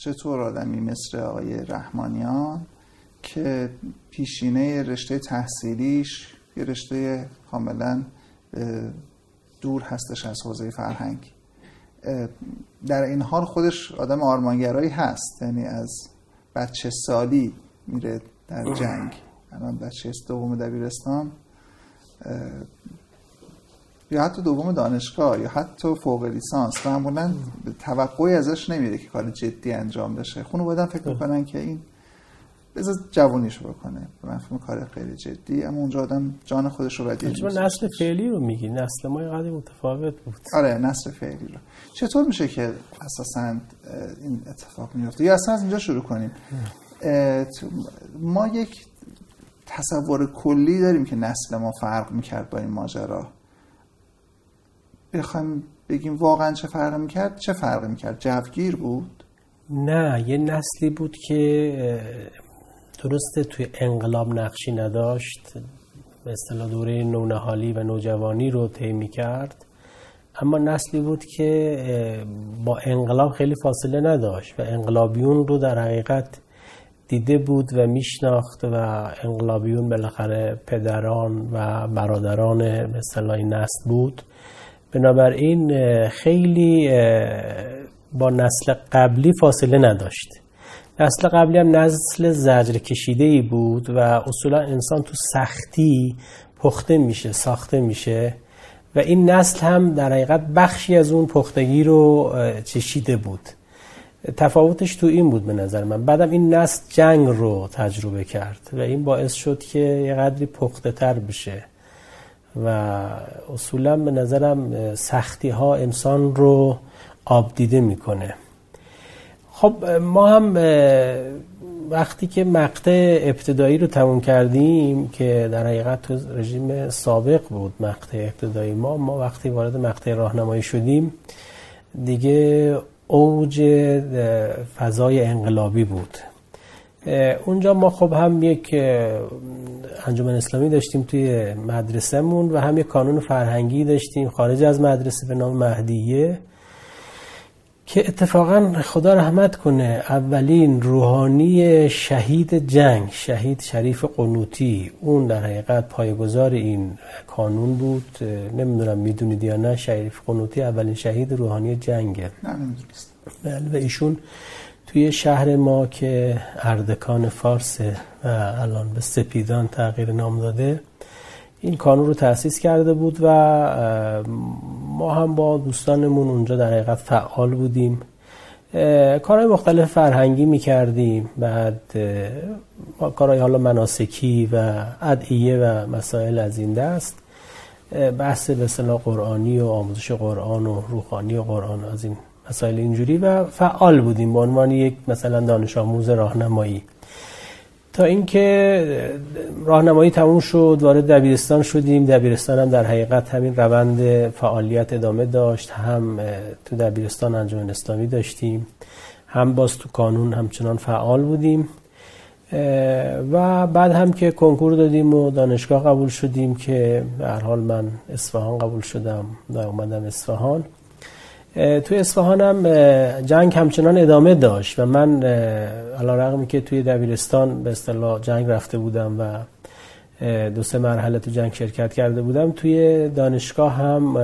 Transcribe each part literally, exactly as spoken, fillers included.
چطور آدمی مثل آقای رحمانیان که پیشینه رشته تحصیلیش یه رشته کاملا دور هستش از حوزه فرهنگ، در این حال خودش آدم آرمانگرایی هست، یعنی از بچه سالی میره در جنگ، الان بچه دوم دبیرستان یا حتی دوم دانشگاه یا حتی فوق لیسانس معمولا توقعی ازش نمیره که کار جدی انجام بشه. خانواده‌ام فکر میکنن که این بذار جوونیشو بکنه، من فکر میکنم کار خیلی جدی، اما اونجا آدم جان خودش رو بدید. شما نسل فعلی رو میگی، نسل ما قدیم متفاوت بود. آره نسل فعلی رو. چطور میشه که اساساً این اتفاق میفته؟ یا اصلا از اینجا شروع کنیم. ما یک تصور کلی داریم که نسل ما فرق میکرد با این ماجرا. بخوایم بگیم واقعا چه فرق میکرد؟ چه فرق میکرد؟ جوگیر بود؟ نه، یه نسلی بود که درسته توی انقلاب نقشی نداشت، به اصطلاح دوره نونهالی و نوجوانی رو طی می‌کرد، اما نسلی بود که با انقلاب خیلی فاصله نداشت و انقلابیون رو در حقیقت دیده بود و میشناخت و انقلابیون بالاخره پدران و برادران به اصطلاح این نسل بود. بنابراین خیلی با نسل قبلی فاصله نداشت. نسل قبلی هم نسل زجر کشیده‌ای بود و اصولا انسان تو سختی پخته میشه، ساخته میشه و این نسل هم در حقیقت بخشی از اون پختگی رو چشیده بود. تفاوتش تو این بود به نظر من. بعدم این نسل جنگ رو تجربه کرد و این باعث شد که یه قدری پخته تر بشه و اصولا به نظرم سختی ها انسان رو آب دیده میکنه. خب ما هم وقتی که مقطع ابتدایی رو تموم کردیم که در حقیقت تو رژیم سابق بود مقطع ابتدایی ما، ما وقتی وارد مقطع راهنمایی شدیم دیگه اوج فضای انقلابی بود. اونجا ما خب هم یک انجمن اسلامی داشتیم توی مدرسه‌مون و هم یک کانون فرهنگی داشتیم خارج از مدرسه به نام مهدیه که اتفاقا خدا رحمت کنه اولین روحانی شهید جنگ، شهید شریف قنوتی، اون در حقیقت پایه‌گذار این کانون بود. نمیدونم میدونید یا نه، شریف قنوتی اولین شهید روحانی جنگه. بله، و ایشون توی شهر ما که اردکان فارس و الان به سپیدان تغییر نام داده این کانون رو تأسیس کرده بود و ما هم با دوستانمون اونجا در حقیقت فعال بودیم، کارهای مختلف فرهنگی میکردیم، بعد کارهای حالا مناسکی و ادعیه و مسائل از این دست، بحث به اصطلاح قرآنی و آموزش قرآن و روحانی و قرآن از این مسائل اینجوری و فعال بودیم به عنوان یک مثلا دانش آموز راهنمایی، تا اینکه راهنمایی تموم شد وارد دبیرستان شدیم. دبیرستان هم در حقیقت همین روند فعالیت ادامه داشت، هم تو دبیرستان انجمن اسلامی داشتیم، هم باز تو کانون همچنان فعال بودیم و بعد هم که کنکور دادیم و دانشگاه قبول شدیم که به هر حال من اصفهان قبول شدم و اومدم اصفهان. توی اصفهان هم جنگ همچنان ادامه داشت و من علیرغم که توی دبیرستان به اصطلاح جنگ رفته بودم و دو سه مرحله تو جنگ شرکت کرده بودم، توی دانشگاه هم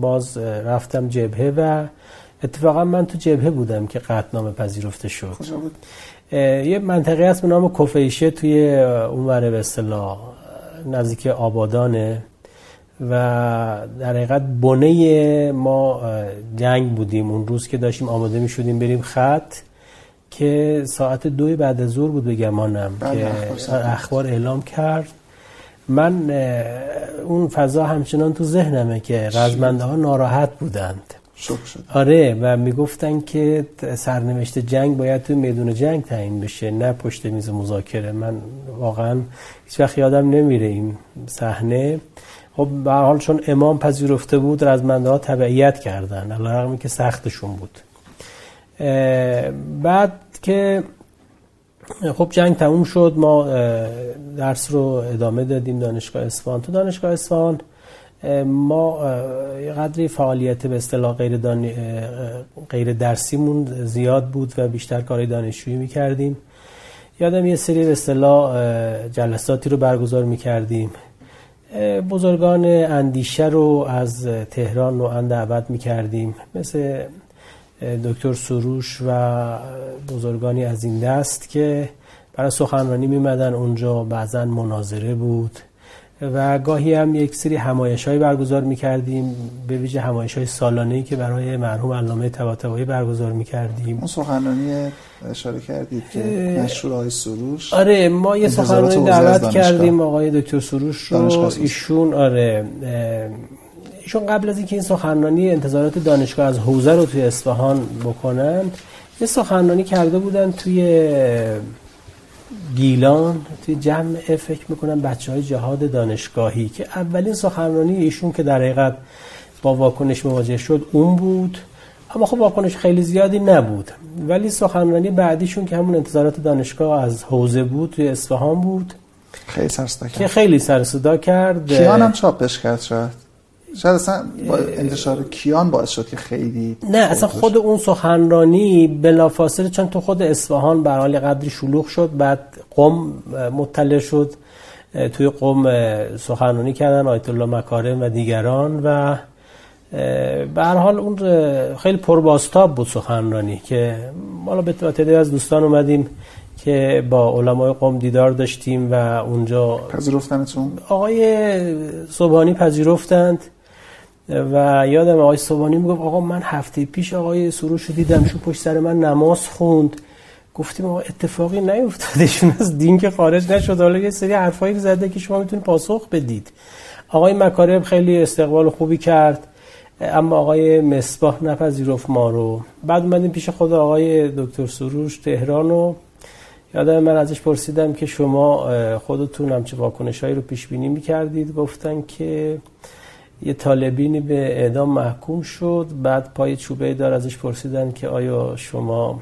باز رفتم جبهه و اتفاقا من تو جبهه بودم که قطعنامه پذیرفته شد. یه منطقه هست به نام کفیشه توی اونور به اصطلاح نزدیک آبادانه و در حقیقت بنه ما جنگ بودیم. اون روز که داشتیم آماده می شدیم بریم خط که ساعت دوی بعد از ظهر بود بگمانم که اخبار اعلام کرد، من اون فضا همچنان تو ذهنمه که رزمنده ها ناراحت بودند. شک شد. آره، و می گفتن که سرنوشت جنگ باید تو میدون جنگ تعیین بشه نه پشت میز مذاکره. من واقعا هیچ وقت یادم نمیره این صحنه. خب به هر حال چون امام پذیرفته بود رزمنده ها تبعیت کردن علیرغم اینکه سختشون بود. بعد که خب جنگ تموم شد ما درس رو ادامه دادیم دانشگاه اصفهان. تو دانشگاه اصفهان ما قدری فعالیت به اصطلاح غیر, دان... غیر درسیمون زیاد بود و بیشتر کار دانشجویی میکردیم. یادم یه سری به اصطلاح جلساتی رو برگزار میکردیم، بزرگان اندیشه رو از تهران نوعا دعوت میکردیم، مثل دکتر سروش و بزرگانی از این دست که برای سخنرانی میمدن اونجا، بعضا مناظره بود و گاهی هم یک سری همایش‌های برگزار می‌کردیم، به ویژه همایش‌های سالانه‌ای که برای مرحوم علامه طباطبایی برگزار می‌کردیم. اون سخنرانی اشاره کردید که مشهور آقای سروش. آره، ما یه سخنرانی دعوت کردیم آقای دکتر سروش رو. ایشون آره ایشون قبل از اینکه این سخنرانی انتظارات دانشگاه از حوزه رو توی اصفهان بکنن، یه سخنرانی کرده بودن توی گیلان، توی جمع فکر میکنم بچه های جهاد دانشگاهی، که اولین سخنرانی ایشون که در حقیقت با واکنش مواجه شد اون بود، اما خب واکنش خیلی زیادی نبود. ولی سخنرانی بعدیشون که همون انتظارات دانشگاه از حوزه بود توی اصفهان بود، خیلی سرصدا کرد که خیلی سرصدا کرد کیهان هم چاپش کرد. شد شاید اصلا با انتشار کیان باعث شد که خیلی نه اصلا خود شد. اون سخنرانی بلافاصله، چون تو خود اصفهان به حال قدری شلوغ شد، بعد قم مطلع شد، توی قم سخنرانی کردن آیت الله مکارم و دیگران و به هر حال اون خیلی پربازتاب بود سخنرانی، که ما به تعدادی از دوستان اومدیم که با علمای قم دیدار داشتیم و اونجا پذیرفتنتون. آقای صبحانی پذیرفتند و یادم آقای صبحانی میگفت آقا من هفته پیش آقای سروش رو دیدم، شون پشت سر من نماز خوند. گفتیم آقا اتفاقی نیفتادشون، از دین که خارج نشد، حالا یه سری حرفایی زده که شما میتونید پاسخ بدید. آقای مکارم خیلی استقبال خوبی کرد، اما آقای مصباح نپذیرفت ما رو. بعد اومدیم پیش خود آقای دکتر سروش تهران و یادم من ازش پرسیدم که شما خودتون هم چه واکنشایی رو پیش بینی می‌کردید. گفتن که یه طالبینی به اعدام محکوم شد، بعد پای چوبه دار ازش پرسیدن که آیا شما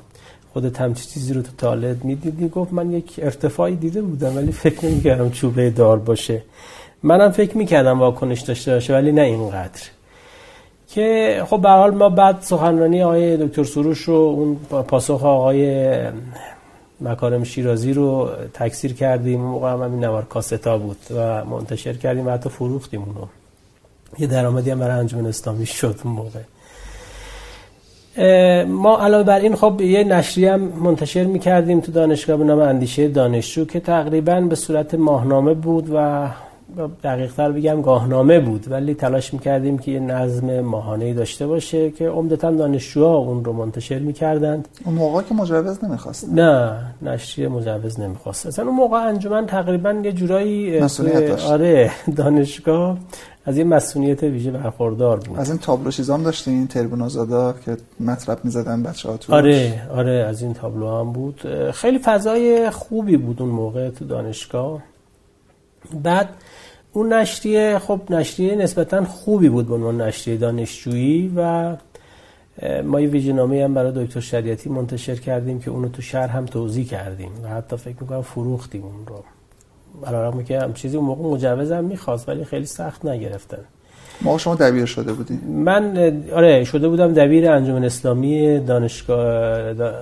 خودت هم چیزی رو تو طالب می‌دیدی؟ گفت من یک ارتفاعی دیده بودم ولی فکر نمی‌کردم چوبه دار باشه. منم فکر می‌کردم واکنش داشته باشه ولی نه اینقدر. که خب به هر حال ما بعد سخنرانی آقای دکتر سروش رو، اون پاسخ آقای مکارم شیرازی رو تکثیر کردیم، موقع هم این نوار کاستا بود و منتشر کردیم و حتی فروختیم اونو، یه درآمدی هم برای انجمن اسلامی شد اون موقع. ما علاوه بر این خب یه نشریه هم منتشر می‌کردیم تو دانشگاه به نام اندیشه دانشجو که تقریباً به صورت ماهنامه بود و دقیق‌تر بگم گاهنامه بود، ولی تلاش می‌کردیم که یه نظم ماهانه‌ای داشته باشه که عمدتاً دانشجوها اون رو منتشر می‌کردند. اون موقع که مجوز نمی‌خواست. نه، نشریه مجوز نمی‌خواست. اصلا اون موقع انجمن تقریباً یه جورایی مسئولیت داشت. آره، دانشگاه از این مسئولیت ویژه برخوردار بود. از این تابلو چیزام داشتین، این تریبون آزادا که مطلب می‌زدن بچه‌ها تو. آره، آره از این تابلوها هم بود. خیلی فضای خوبی بود اون موقع تو دانشگاه. بعد اون نشریه خب نشریه نسبتاً خوبی بود به عنوان نشریه دانشجویی و ما یه ویژه‌نامه‌ای هم برای دکتر شریعتی منتشر کردیم که اونو تو شهر هم توزیع کردیم و حتی فکر می‌کنم فروختیم اون رو، علاوه که هم چیزی اون موقع مجوز هم می‌خواست ولی خیلی سخت نگرفتن. ما شما دبیر شده بودین؟ من آره شده بودم دبیر انجمن اسلامی دانشگاه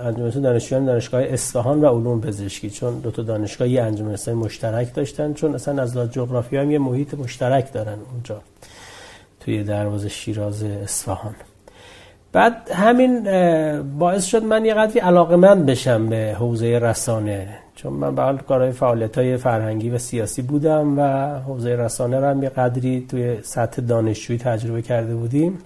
انجمن دانشجویان دانشگاه اصفهان و علوم پزشکی، چون دو تا دانشگاه یه انجمن اسلامی مشترک داشتن، چون اصلا از لحاظ جغرافی هم یه محیط مشترک دارن اونجا توی درواز شیراز اصفهان. بعد همین باعث شد من یه قدری علاقه‌مند بشم به حوزه رسانه، چون من به حال کارهای فعالیت‌های فرهنگی و سیاسی بودم و حوزه رسانه رو هم یه قدری توی سطح دانشجویی تجربه کرده بودیم.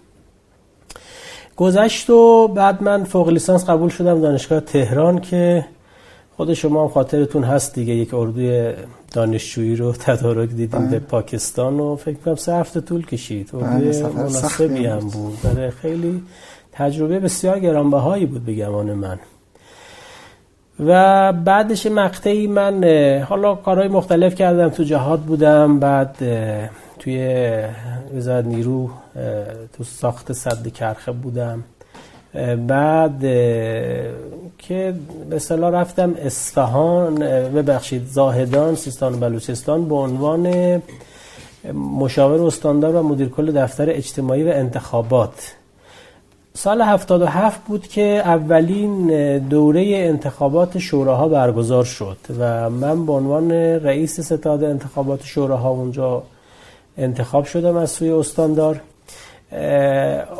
گذشت و بعد من فوق لیسانس قبول شدم دانشگاه تهران که خود شما هم خاطرتون هست دیگه، یک اردوی دانشجویی رو تدارک دیدیم به پاکستان و فکر کنم سه هفته طول کشید. اردوی مناسبی هم بود. برای خیلی تجربه بسیار گرانبهایی بود به گمان من. و بعدش مقطعی من حالا کارهای مختلف کردم، تو جهاد بودم، بعد توی وزارت نیرو تو ساخت سد کرخه بودم، بعد که به اصطلاح رفتم اصفهان ببخشید زاهدان سیستان و بلوچستان به عنوان مشاور استاندار و مدیر کل دفتر اجتماعی و انتخابات. سال هفتاد و هفت بود که اولین دوره انتخابات شوراها برگزار شد و من به عنوان رئیس ستاد انتخابات شوراها اونجا انتخاب شدم از سوی استاندار.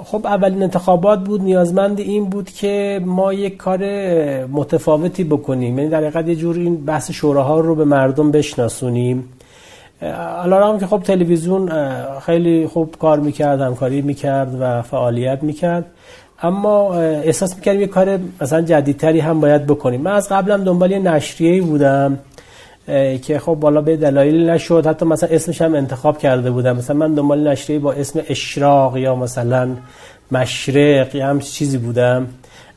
خب اولین انتخابات بود، نیازمند این بود که ما یک کار متفاوتی بکنیم، یعنی در حقیقت یه جور این بحث شوراها رو به مردم بشناسونیم. علیرغم که خب تلویزیون خیلی خوب کار میکرد، همکاری میکرد و فعالیت میکرد، اما احساس میکردیم یه کار مثلا جدیدتری هم باید بکنیم. من از قبلم دنبال یه نشریه‌ای بودم که خب بالا به دلایل نشد، حتی مثلا اسمش هم انتخاب کرده بودم، مثلا من دنبال نشریه‌ای با اسم اشراق یا مثلا مشرق یا هم چیزی بودم،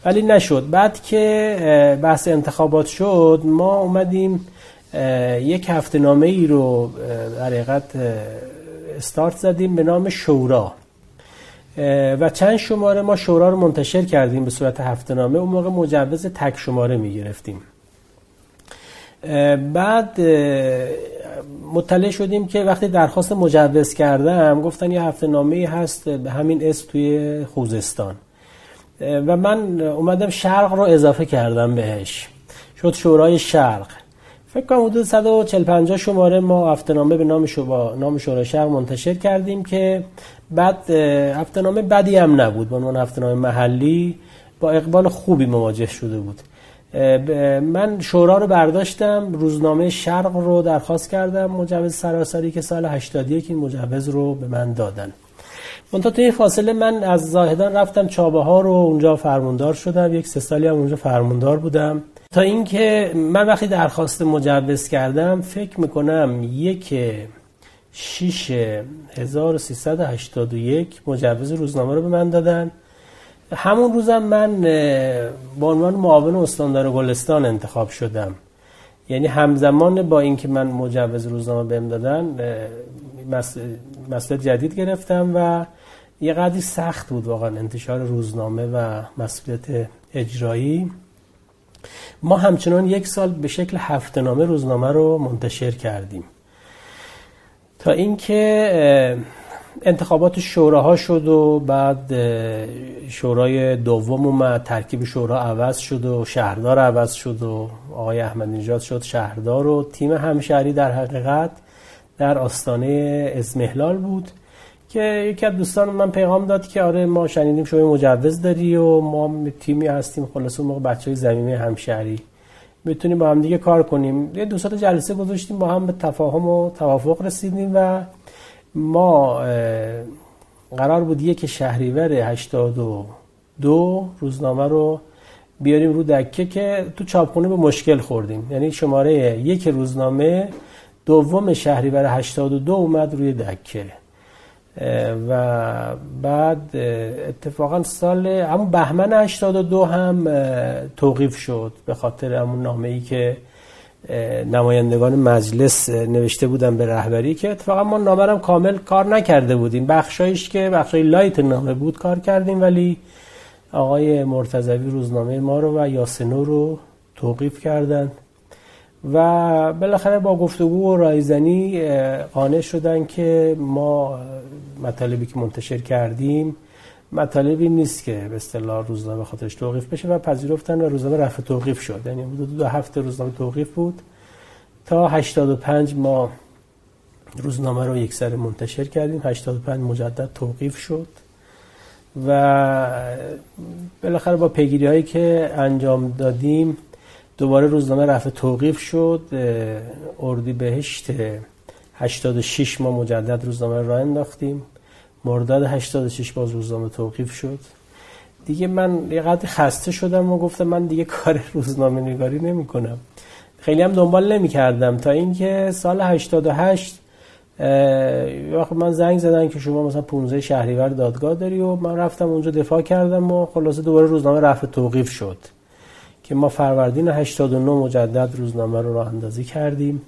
ولی نشد. بعد که بحث انتخابات شد ما اومدیم یک هفته نامه ای رو در حقیقت استارت زدیم به نام شورا و چند شماره ما شورا رو منتشر کردیم به صورت هفته نامه. اون موقع مجوز تک شماره می گرفتیم. بعد مطلع شدیم که وقتی درخواست مجوز کردم گفتن یه هفته نامه هست به همین اسم توی خوزستان و من اومدم شرق رو اضافه کردم بهش، شد شورای شرق. فکر کنم حدود صد و چهل پنجاه شماره ما هفته‌نامه به نام شورا نام شورای شرق منتشر کردیم که بعد هفته‌نامه بدی هم نبود، به عنوان هفته‌نامه محلی با اقبال خوبی مواجه شده بود. من شورا رو برداشتم، روزنامه شرق رو درخواست کردم مجوز سراسری که سال هشتاد و یک این مجوز رو به من دادن. منتها تو این فاصله من از زاهدان رفتم چابهار رو اونجا فرماندار شدم، یک سه سالی هم اونجا فرماندار بودم، تا اینکه من وقتی درخواست مجوز کردم فکر میکنم یک شش هزار و سیصد و هشتاد و یک مجوز روزنامه رو به من دادن. همون روزم من به عنوان معاون استاندار گلستان انتخاب شدم، یعنی همزمان با اینکه من مجوز روزنامه بهم دادن مسئولیت جدید گرفتم و یه قدری سخت بود واقعا انتشار روزنامه و مسئولیت اجرایی. ما همچنان یک سال به شکل هفته نامه روزنامه رو منتشر کردیم تا اینکه انتخابات شوراها شد و بعد شورای دوم اومد، ترکیب شورا عوض شد و شهردار عوض شد و آقای احمد نژاد شد شهردار و تیم همشهری در حقیقت در آستانه اضمحلال بود که یکی از دوستان من پیغام داد که آره ما شنیدیم شما مجوز داری و ما تیمی هستیم، خلاصه موقع بچهای زمینه همشهری میتونیم با هم دیگه کار کنیم. یه دو سه جلسه گذاشتیم، با هم به تفاهم و توافق رسیدیم و ما قرار بود یک شهریور هشتاد و دو روزنامه رو بیاریم رو دکه که تو چاپخونه به مشکل خوردیم، یعنی شماره یک روزنامه دوم شهریور هشتاد و دو اومد روی دکه و بعد اتفاقا سال همون بهمن هشتاد و دو هم توقیف شد به خاطر همون نامه‌ای که نمایندگان مجلس نوشته بودن به رهبری، که اتفاقا ما نامه رو کامل کار نکرده بودیم، بخشایش که بخشای لایت نامه بود کار کردیم، ولی آقای مرتضوی روزنامه ما رو و یاسنو رو توقیف کردن و بالاخره با گفتگو و رایزنی قانع شدن که ما مطالبی که منتشر کردیم مطالبی نیست که به اصطلاح روزنامه خاطرش توقیف بشه و پذیرفتن و روزنامه رفع توقیف شد. یعنی حدود دو هفته روزنامه توقیف بود تا هشتاد و پنج ما روزنامه رو یکسره منتشر کردیم، هشتاد و پنج مجدد توقیف شد و بالاخره با پیگیری هایی که انجام دادیم دوباره روزنامه رفع توقیف شد. اردیبهشت هشتاد و شش ما مجدد روزنامه راه انداختیم، مرداد هشتاد و شش باز روزنامه توقیف شد. دیگه من یه قدری خسته شدم و گفتم من دیگه کار روزنامه نگاری نمی کنم، خیلی هم دنبال نمی کردم تا اینکه سال هشتاد و هشت من زنگ زدن که شما مثلا پانزده شهریور دادگاه داری و من رفتم اونجا دفاع کردم و خلاصه دوباره روزنامه رفع توقیف شد که ما فروردین هشتاد و نه مجدد روزنامه رو راه اندازی کردیم.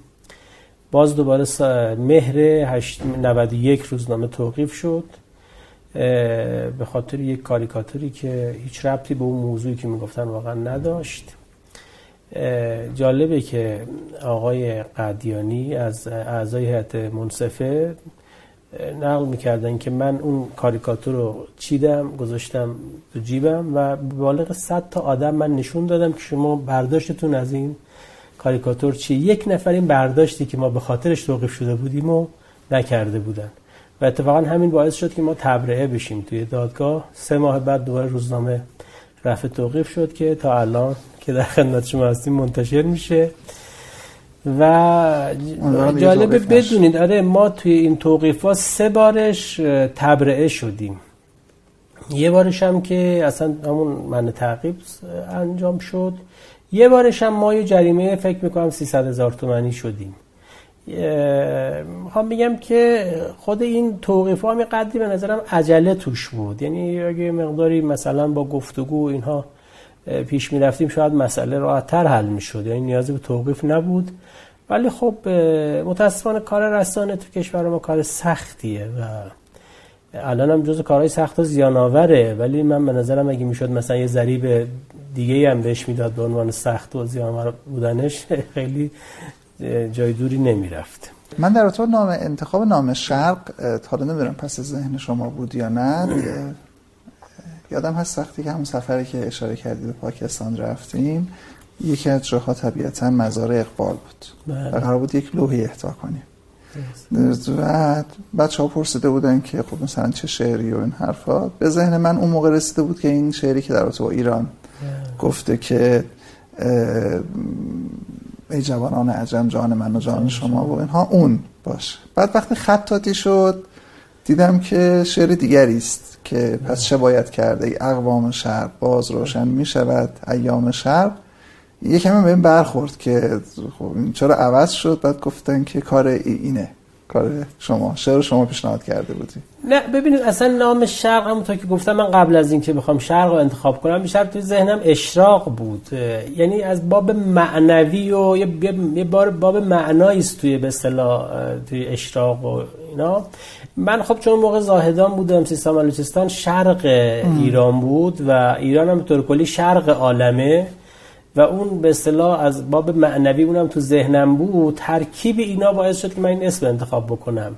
باز دوباره مهر نود و یک روزنامه توقیف شد به خاطر یک کاریکاتوری که هیچ ربطی به اون موضوعی که میگفتن واقعا نداشت. جالبه که آقای قدیانی از اعضای هیئت منصفه نقل میکردن که من اون کاریکاتور رو چیدم، گذاشتم تو جیبم و بالغ صد تا آدم من نشون دادم که شما برداشتتون از این کاریکاتور چی؟ یک نفر این برداشتی که ما به خاطرش توقیف شده بودیم و نکرده بودن و اتفاقا همین باعث شد که ما تبرئه بشیم توی دادگاه. سه ماه بعد دوباره روزنامه رفع توقیف شد که تا الان که در خدمت شما هستیم منتشر میشه. و جالبه بدونید آره ما توی این توقیفات سه بارش تبرئه شدیم، یه بارش هم که اصلا همون من تعقیب انجام شد، یه بارش هم ما یه جریمه فکر میکنم سیصد هزار تومانی شدیم. میخوام بگم که خود این توقیف ها قدری به نظرم عجله توش بود، یعنی اگه مقداری مثلا با گفتگو اینها پیش می رفتیم شاید مسئله راحت تر حل می شد، یعنی نیازی به توقیف نبود. ولی خب متاسفانه کار رسانه تو کشور ما کار سختیه و الان هم جز کارهای سخت و زیان‌آوره، ولی من به نظرم اگه می شد مثلا یه ضریب دیگه هم بهش می داد به عنوان سخت و زیان‌آور بودنش خیلی جای دوری نمی رفت. من در اطور نام انتخاب نام شرق تا رو نمیرم پس ذهن شما بود یا نه؟ یادم هست وقتی که همون سفری که اشاره کردید به پاکستان رفتیم، یکی از جاها طبیعتاً مزار اقبال بود و قرار بود یک لوحی احتوا کنیم و بچه ها پرسیده بودن که خب مثلا چه شعری و این حرفا. به ذهن من اون موقع رسیده بود که این شعری که در رابطه با ایران بلد. گفته که ای جوانان عجم جان من و جان شما و اینها اون باشه. بعد وقتی خطاطی شد دیدم که شعر دیگری است که پس چه باید کرده ای اقوام شرق باز روشن می شود ایام شرق. یکم به این برخورد که خب این چرا عوض شد؟ بعد گفتن که کار اینه، کار شما، شعر شما پیشنهاد کرده بودی. نه ببینید اصلا نام شرق همونطور که گفتم من قبل از این که بخوام شرق رو انتخاب کنم بیشتر توی ذهنم اشراق بود، یعنی از باب معنوی و یه بار باب معنایی است توی به اصطلاح توی اشراق و اینا. من خب چون موقع زاهدان بودم سیستان و بلوچستان شرق ایران بود و ایران هم به طور کلی شرق عالمه و اون به اصطلاح از باب معنوی اونم تو ذهنم بود. ترکیب اینا باعث شد که من این اسم انتخاب بکنم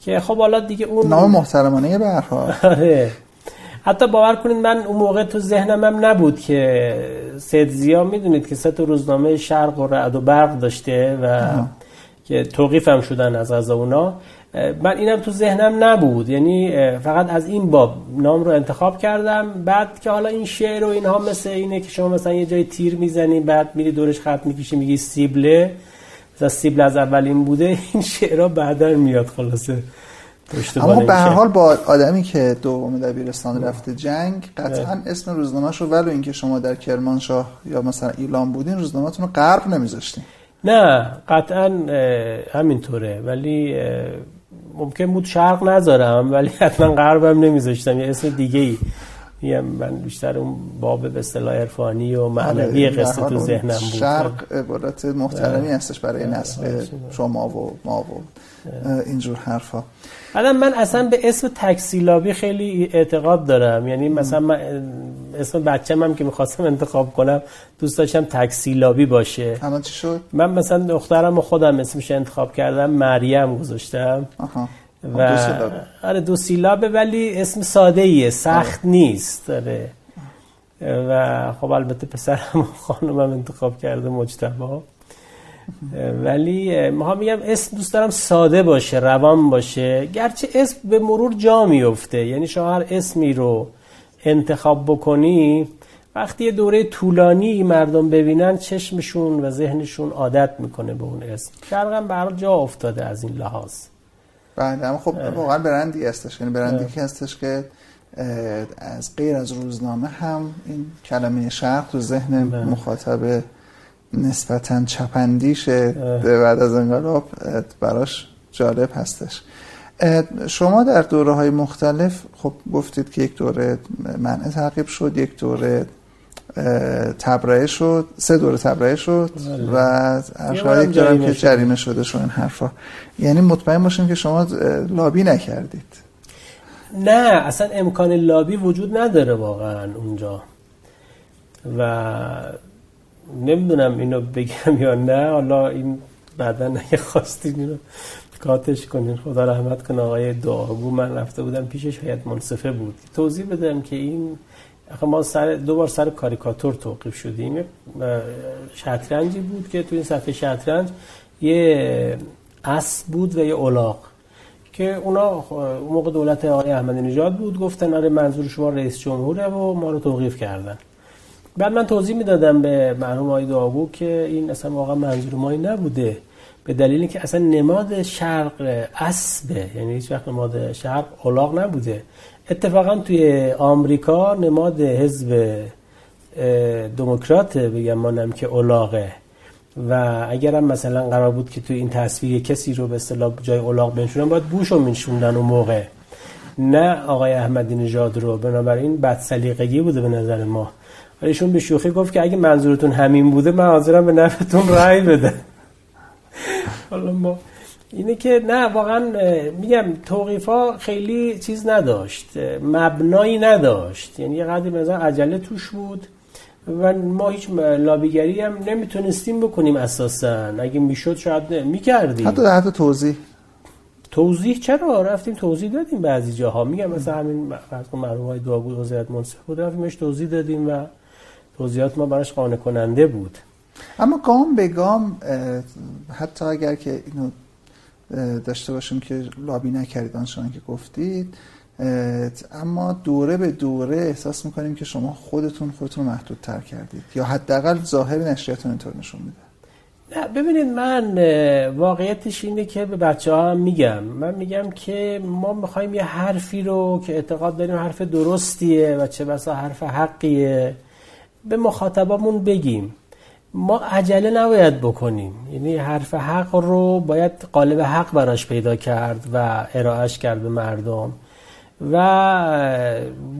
که خب حالا دیگه اون نام محترمانه به هر حال. حتی باور کنید من اون موقع تو ذهنم هم نبود که سید ضیا میدونید که سه تا روزنامه شرق و رعد و برق داشته و آه. که توقیفم شدن از غذا اونا، من اینم تو ذهنم نبود، یعنی فقط از این باب نام رو انتخاب کردم. بعد که حالا این شعر و اینها مثل اینه که شما مثلا یه جای تیر میزنی بعد میری دورش خط میکشی میگی سیبله، مثلا سیبله از اول این بوده، این شعرها بعداً میاد خلاصه. اما به هر حال با آدمی که دوم دبیرستان رفته جنگ قطعا اسم روزنامه‌شو ولو اینکه شما در کرمانشاه یا مثلا ایلام بودین روزنامه‌تون رو غرب نمیذاشتین. نه قطعا همینطوره، ولی ممکن بود شرق نذارم ولی حتما غربم نمیذاشتم، یه اسم دیگه ای. من بیشتر اون باب به اصطلاح عرفانی و معنوی قصه تو ذهنم بود. شرق عبارت محترمی هستش برای نسل شما و ما و اینجور حرفا. الان من اصلا به اسم تکسیلابی خیلی اعتقاد دارم، یعنی مثلا من اسم بچه‌م هم که می‌خواستم انتخاب کنم دوست داشتم تکسیلابی باشه. الان چی شد؟ من مثلا دخترم خودم اسمش انتخاب کردم، مریم گذاشتم. آها. و دو سیلابه. آره دو سیلابه ولی اسم ساده‌ایه، سخت آه. نیست. آره. و خب البته پسرم و خانومم انتخاب کرده مجتبی، ولی ما میگم اسم دوست دارم ساده باشه، روان باشه، گرچه اسم به مرور جا میفته، یعنی شما هر اسمی رو انتخاب بکنی وقتی یه دوره طولانی مردم ببینن چشمشون و ذهنشون عادت میکنه به اون اسم. شرقم به هر جا افتاده از این لحاظ. بله اما خب واقعا برندی هستش، یعنی برندی که هستش که از غیر از روزنامه هم این کلمه شرق تو ذهن مخاطب نسبتاً چپندیشه بعد از انقلاب براش جالب هستش. شما در دوره های مختلف خب گفتید که یک دوره منع تعقیب شد، یک دوره تبرئه شد، سه دوره تبرئه شد و اشاره کردم که جریمه شده شو این حرفا، یعنی مطمئن باشیم که شما لابی نکردید. نه اصلا امکان لابی وجود نداره واقعا اونجا و نمیدونم اینو بگم یا نه، حالا این بعدا نگه خواستید اینو کاتش کنین. خدا رحمت کنه آقای دعاگو، من رفته بودم پیشش، هیئت منصفه بود. توضیح بدم که این آخه ما سر دو بار سر کاریکاتور توقیف شدیم. شطرنجی بود که تو این صفحه شطرنج یه اسب بود و یه الاغ که اونا اون موقع دولت آقای احمد نژاد بود، گفتن آره منظور شما رئیس جمهوره و ما رو توقیف کردن. بعد من توضیح میدادم به مرحوم آقای دعاگو که این اصلا واقعا منظور ما نبوده، به دلیلی که اصلا نماد شرق اسبه، یعنی هیچ وقت نماد شرق الاغ نبوده. اتفاقا توی آمریکا نماد حزب دموکرات بگم منم که الاغه، و اگرم مثلا قرار بود که توی این تصویر کسی رو به اصطلاح جای الاغ بنشونن باید بوشو میشوندن اون موقع، نه آقای احمدی نژاد رو. بنابراین بد سلیقگی بوده به نظر ما. ولی ایشون به شوخی گفت که اگه منظورتون همین بوده من حاضرم به نفعتون رأی بدم. حالا ما اینه که نه، واقعا میگم توقیفا خیلی چیز نداشت، مبنایی نداشت، یعنی یه قدری مثلا عجله توش بود و ما هیچ لابیگری هم نمیتونستیم بکنیم اساسا. اگه میشد شاید میکردیم، حتی حتی توضیح توضیح چرا رفتیم توضیح دادیم بعضی جاها. میگم مثلا همین فرض معروف های دعاگوی وزارت منصفه بود، رفتیمش توضیح دادیم و توضیحات ما براش قانع کننده بود. اما گام به گام، حتی اگر که اینو داشته باشیم که لابی نکردید آنچنان که گفتید، اما دوره به دوره احساس میکنیم که شما خودتون خودتون محدودتر کردید، یا حداقل ظاهر نشریاتون اینطور نشون میده. نه ببینید، من واقعیتش اینه که به بچه‌ها هم میگم، من میگم که ما میخوایم یه حرفی رو که اعتقاد داریم حرف درستیه و چه بسا حرف حقیه به مخاطبمون بگیم. ما عجله نباید بکنیم، یعنی حرف حق رو باید قالب حق براش پیدا کرد و ارائهش کرد به مردم، و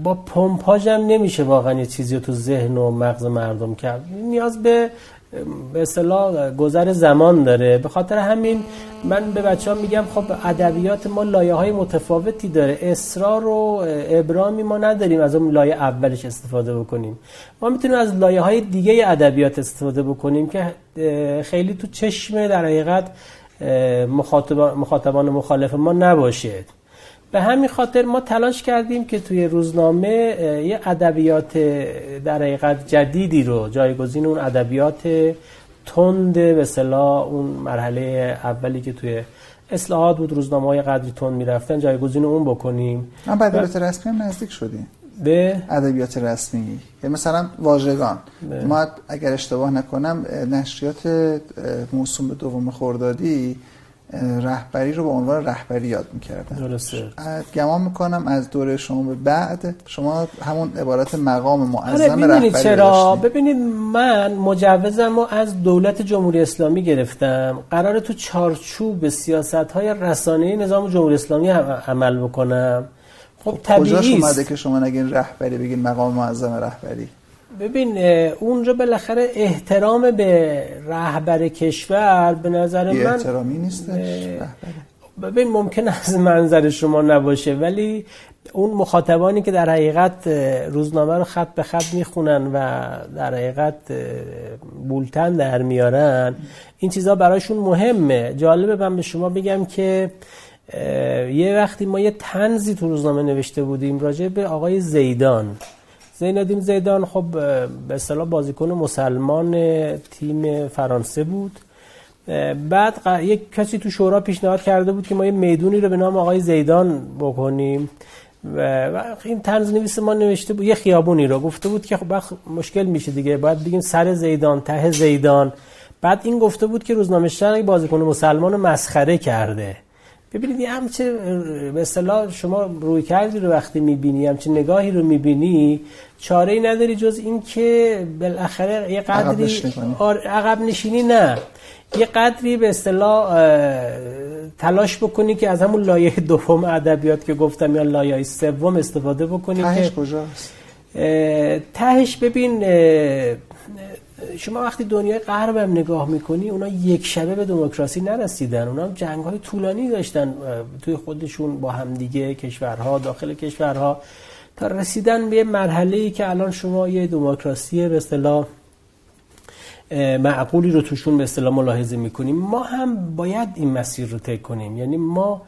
با پمپاژ هم نمیشه واقعا یه چیزی رو تو ذهن و مغز مردم کرد. نیاز به به اصطلاح گذر زمان داره. به خاطر همین من به بچه‌ها میگم خب ادبیات ما لایه‌های متفاوتی داره، اصرار و ابرامی ما نداریم از اون لایه اولش استفاده بکنیم. ما میتونیم از لایه‌های دیگه ادبیات استفاده بکنیم که خیلی تو چشم در حقیقت مخاطبان مخاطبان مخالف ما نباشه. به همین خاطر ما تلاش کردیم که توی روزنامه یه ادبیات در حقیقت جدیدی رو جایگزین اون ادبیات تند به اصطلاح اون مرحله اولی که توی اصلاحات بود روزنامه‌های قدری تند می‌رفتن جایگزین اون بکنیم. ما به ادبیات رسمی هم نزدیک شدیم، به ادبیات رسمی، مثلا واژگان. ما اگر اشتباه نکنم نشریات موسوم به دوم خردادی رهبری رو به عنوان رهبری یاد می‌کردن. درسته. گمان می‌کنم از دوره شما به بعد شما همون عبارت مقام معظم آره رهبری چرا؟ داشتیم. ببینید من مجوزم رو از دولت جمهوری اسلامی گرفتم، قراره تو چارچوب سیاست‌های رسانه‌ای نظام جمهوری اسلامی عمل بکنم. خب طبیعیه. کجاش اومده که شما نگین رهبری بگین مقام معظم رهبری؟ ببین اونجا بالاخره احترام به رهبر کشور به نظر من احترامی نیستش. ببین ممکن از منظر شما نباشه، ولی اون مخاطبانی که در حقیقت روزنامه رو خط به خط میخونن و در حقیقت بولتن در میارن این چیزا برایشون مهمه. جالبه من به شما بگم که یه وقتی ما یه طنزی تو روزنامه نوشته بودیم راجع به آقای زیدان زینالدین زیدان. خب به اصطلاح بازیکن مسلمان تیم فرانسه بود. بعد یک کسی تو شورا پیشنهاد کرده بود که ما یه میدونی رو به نام آقای زیدان بکنیم و این طنزنویس ما نوشته بود یه خیابونی رو، گفته بود که خب مشکل میشه دیگه، باید بگیم سر زیدان، ته زیدان. بعد این گفته بود که روزنامه شرق بازیکن مسلمان رو مسخره کرده. ببینید یه همچه به اصطلاح شما روی کردی رو وقتی میبینی، همچه نگاهی رو میبینی، چاره‌ای نداری جز این که بالاخره یه قدری عقب نشینی، نه یه قدری به اصطلاح تلاش بکنی که از همون لایه دوم ادبیات که گفتم یا لایه سوم استفاده بکنی. تهش کجاست؟ تهش ببین شما وقتی دنیای غرب هم نگاه میکنی اونا یک شبه به دموکراسی نرسیدن، اونا هم جنگ‌های طولانی داشتن توی خودشون با همدیگه، کشورها داخل کشورها، تا رسیدن به مرحله‌ای که الان شما یه دموکراسی به اصطلاح معقولی رو توشون به اصطلاح ملاحظه میکنیم. ما هم باید این مسیر رو طی کنیم، یعنی ما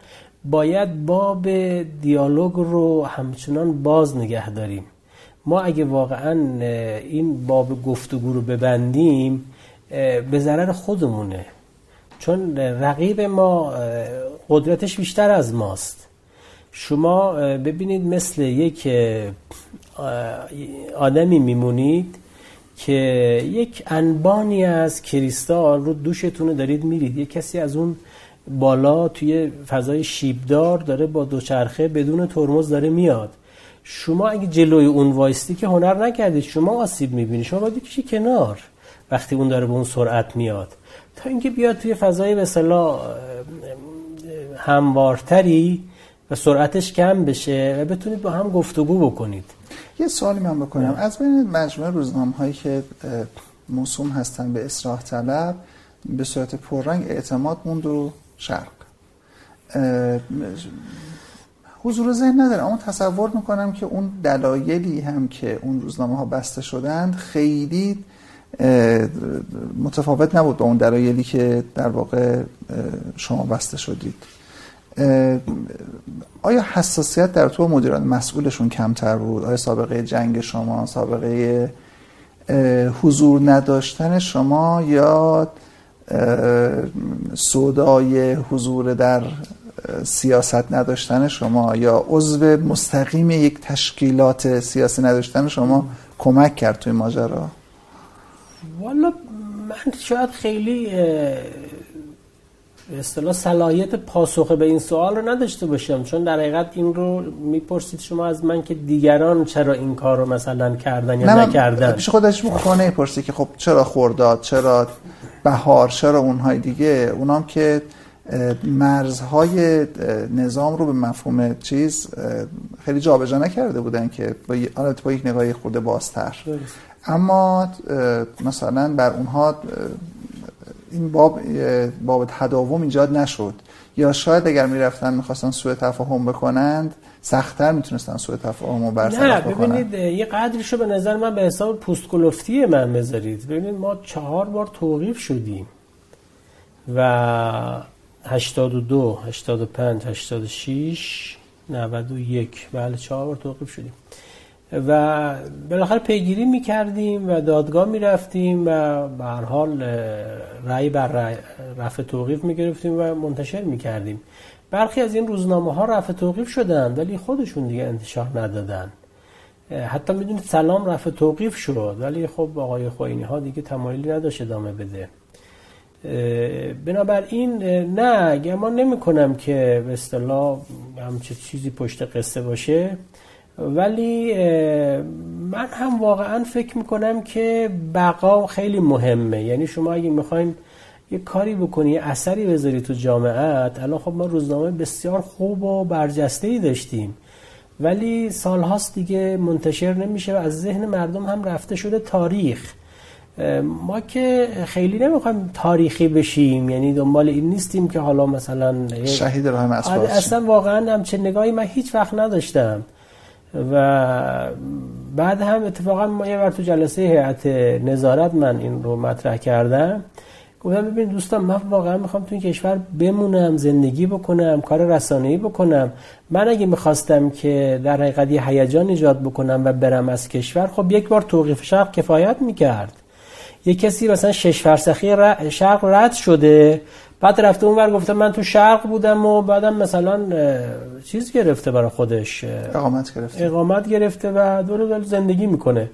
باید باب دیالوگ رو همچنان باز نگه داریم. ما اگه واقعا این باب گفتگو رو ببندیم به ضرر خودمونه، چون رقیب ما قدرتش بیشتر از ماست. شما ببینید مثل یک آدمی میمونید که یک انبانی از کریستال رو دوشتونه دارید میرید، یک کسی از اون بالا توی فضای شیبدار داره با دوچرخه بدون ترمز داره میاد. شما اگه جلوی اون وایستی که هنر نکردید، شما آسیب میبینید. شما باید کشی کنار وقتی اون داره به اون سرعت میاد، تا اینکه بیاد توی فضای به اصطلاح هموارتری و سرعتش کم بشه و بتونید با هم گفتگو بکنید. یه سوالی من بکنم نه. از بین مجموعه روزنامه‌هایی که موسوم هستن به اصلاح طلب به صورت پررنگ اعتماد موند و شرق حضور ذهن نداره، اما تصور میکنم که اون دلایلی هم که اون روزنامه ها بسته شدند خیلی متفاوت نبود با اون دلایلی که در واقع شما بسته شدید. آیا حساسیت در تو مدیران مسئولشون کمتر بود؟ آیا سابقه جنگ شما، سابقه حضور نداشتن شما یا سودای حضور در سیاست نداشتن شما یا عضو مستقیم یک تشکیلات سیاسی نداشتن شما کمک کرد توی ماجرا؟ والا من شاید خیلی به اصطلاح صلاحیت پاسخ به این سوال رو نداشته باشم، چون در حقیقت این رو میپرسید شما از من که دیگران چرا این کار رو مثلا کردن یا نکردن. پیش خودش میخوانه پرسی که خب چرا خرداد، چرا بهار، چرا اونهای دیگه، اونام که مرزهای نظام رو به مفهوم چیز خیلی جابجا نکرده بودن که با یک نگاهی خورده بازتر دلست. اما مثلا بر اونها این باب باب تداوم ایجاد نشد، یا شاید اگر میرفتن میخواستن سوء تفاهم بکنند سخت‌تر میتونستن سوء تفاهم رو برطرف بکنن. نه ببینید یه قدریشو به نظر من به حساب پوستکلفتی من بذارید. ببینید ما چهار بار توقیف شدیم و هشتاد و دو، هشتاد و پنج، هشتاد و شش، نود و یک، بله چهار بار توقیف شدیم و بالاخره پیگیری میکردیم و دادگاه میرفتیم و به هر حال رأی بر رفع توقیف میگرفتیم و منتشر میکردیم. برخی از این روزنامه ها رفع توقیف شدن ولی خودشون دیگه انتشار ندادن. حتی میدونید سلام رفع توقیف شد ولی خب آقای خوئینی ها دیگه تمایلی نداشت ادامه بده. بنابراین نه گمان نمی کنم که به اصطلاح همچه چیزی پشت قصه باشه، ولی من هم واقعا فکر میکنم که بقا خیلی مهمه. یعنی شما اگه میخواین یه کاری بکنی، یه اثری بذاری تو جامعهت، الان خب ما روزنامه بسیار خوب و برجسته‌ای داشتیم ولی سالهاست دیگه منتشر نمیشه و از ذهن مردم هم رفته شده تاریخ. ما که خیلی نمیخوایم تاریخی بشیم، یعنی دنبال این نیستیم که حالا مثلا شهید راه مسعود. اصلا واقعا همچین نگاهی من هیچ وقت نداشتم و بعد هم اتفاقا ما یه بار تو جلسه هیئت نظارت من این رو مطرح کردم، گفتم ببین دوستان من واقعا میخوام تو این کشور بمونم، زندگی بکنم، کار رسانه‌ای بکنم. من اگه میخواستم که در حقیقت یه هیجان ایجاد بکنم و برم از کشور، خب یک بار توقیف شرق کفایت میکرد. یه کسی مثلا شش فرسخی شرق رد شده بعد رفته اونور گفته من تو شرق بودم و بعدم مثلا چیز گرفته برای خودش، اقامت گرفته اقامت گرفته و دور دور زندگی میکنه.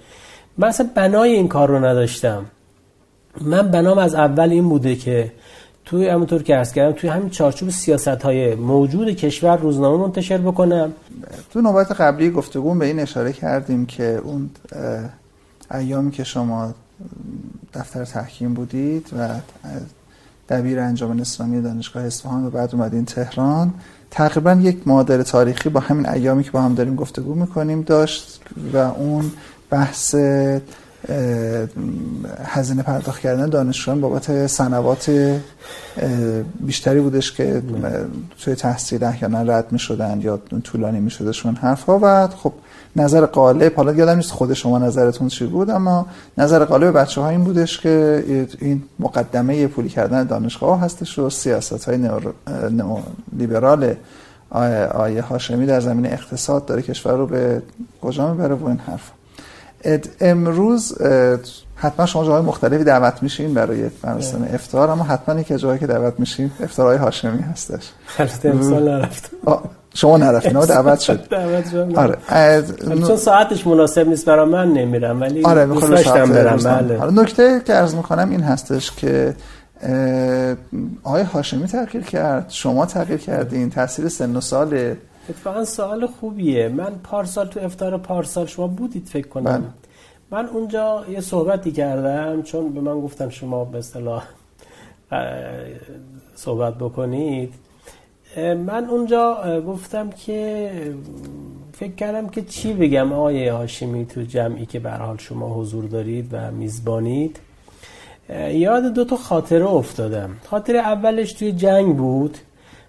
من اصلا بنای این کار رو نداشتم. من بنام از اول این بوده که توی همونطور که عرض کردم توی همین چارچوب سیاست‌های موجود کشور روزنامه منتشر بکنم. تو نوبت قبلی گفتگو به این اشاره کردیم که اون ایام که شما دفتر تحکیم بودید و دبیر انجمن اسلامی دانشگاه اصفهان و بعد اومدین تهران، تقریبا یک معادله تاریخی با همین ایامی که با هم داریم گفتگو میکنیم داشت و اون بحث هزینه پرداخت کردن دانشجویان بابت سنوات بیشتری بودش که توی تحصیل احیانا رد می شدن یا طولانی می شدشون حرفها. و خب نظر غالب، حالا یادم نیست خود شما نظرتون چی بود، اما نظر غالب بچه ها این بودش که این مقدمه پولی کردن دانشگاه هستش و سیاست های نئو لیبرال آیه هاشمی در زمین اقتصاد داره کشور رو به کجا میبره و این حرف. امروز حتما شما جاهای مختلفی دعوت میشین برای مراسم افطار، اما حتما یک جایی که دعوت میشین افطارهای هاشمی هستش. البته امسال نرفتم. شما نرفتین اما دعوت شد. دعوت شد. آره. چون ساعتش مناسب نیست برای من نمیرم، ولی آره می‌خواستم برم. بله. حالا نکته که عرض می‌کنم این هستش که آقای هاشمی تغییر کرد، شما تغییر کردین، تاثیر سن و سال. اتفاقا سوال خوبیه. من پارسال تو افطار پارسال شما بودید فکر کنم. بله. من اونجا یه صحبتی کردم، چون به من گفتن شما به اصطلاح صحبت بکنید. من اونجا گفتم که فکر کردم که چی بگم آیه هاشمی تو جمعی که به هر حال شما حضور دارید و میزبانید. یاد دو تا خاطره افتادم. خاطره اولش توی جنگ بود.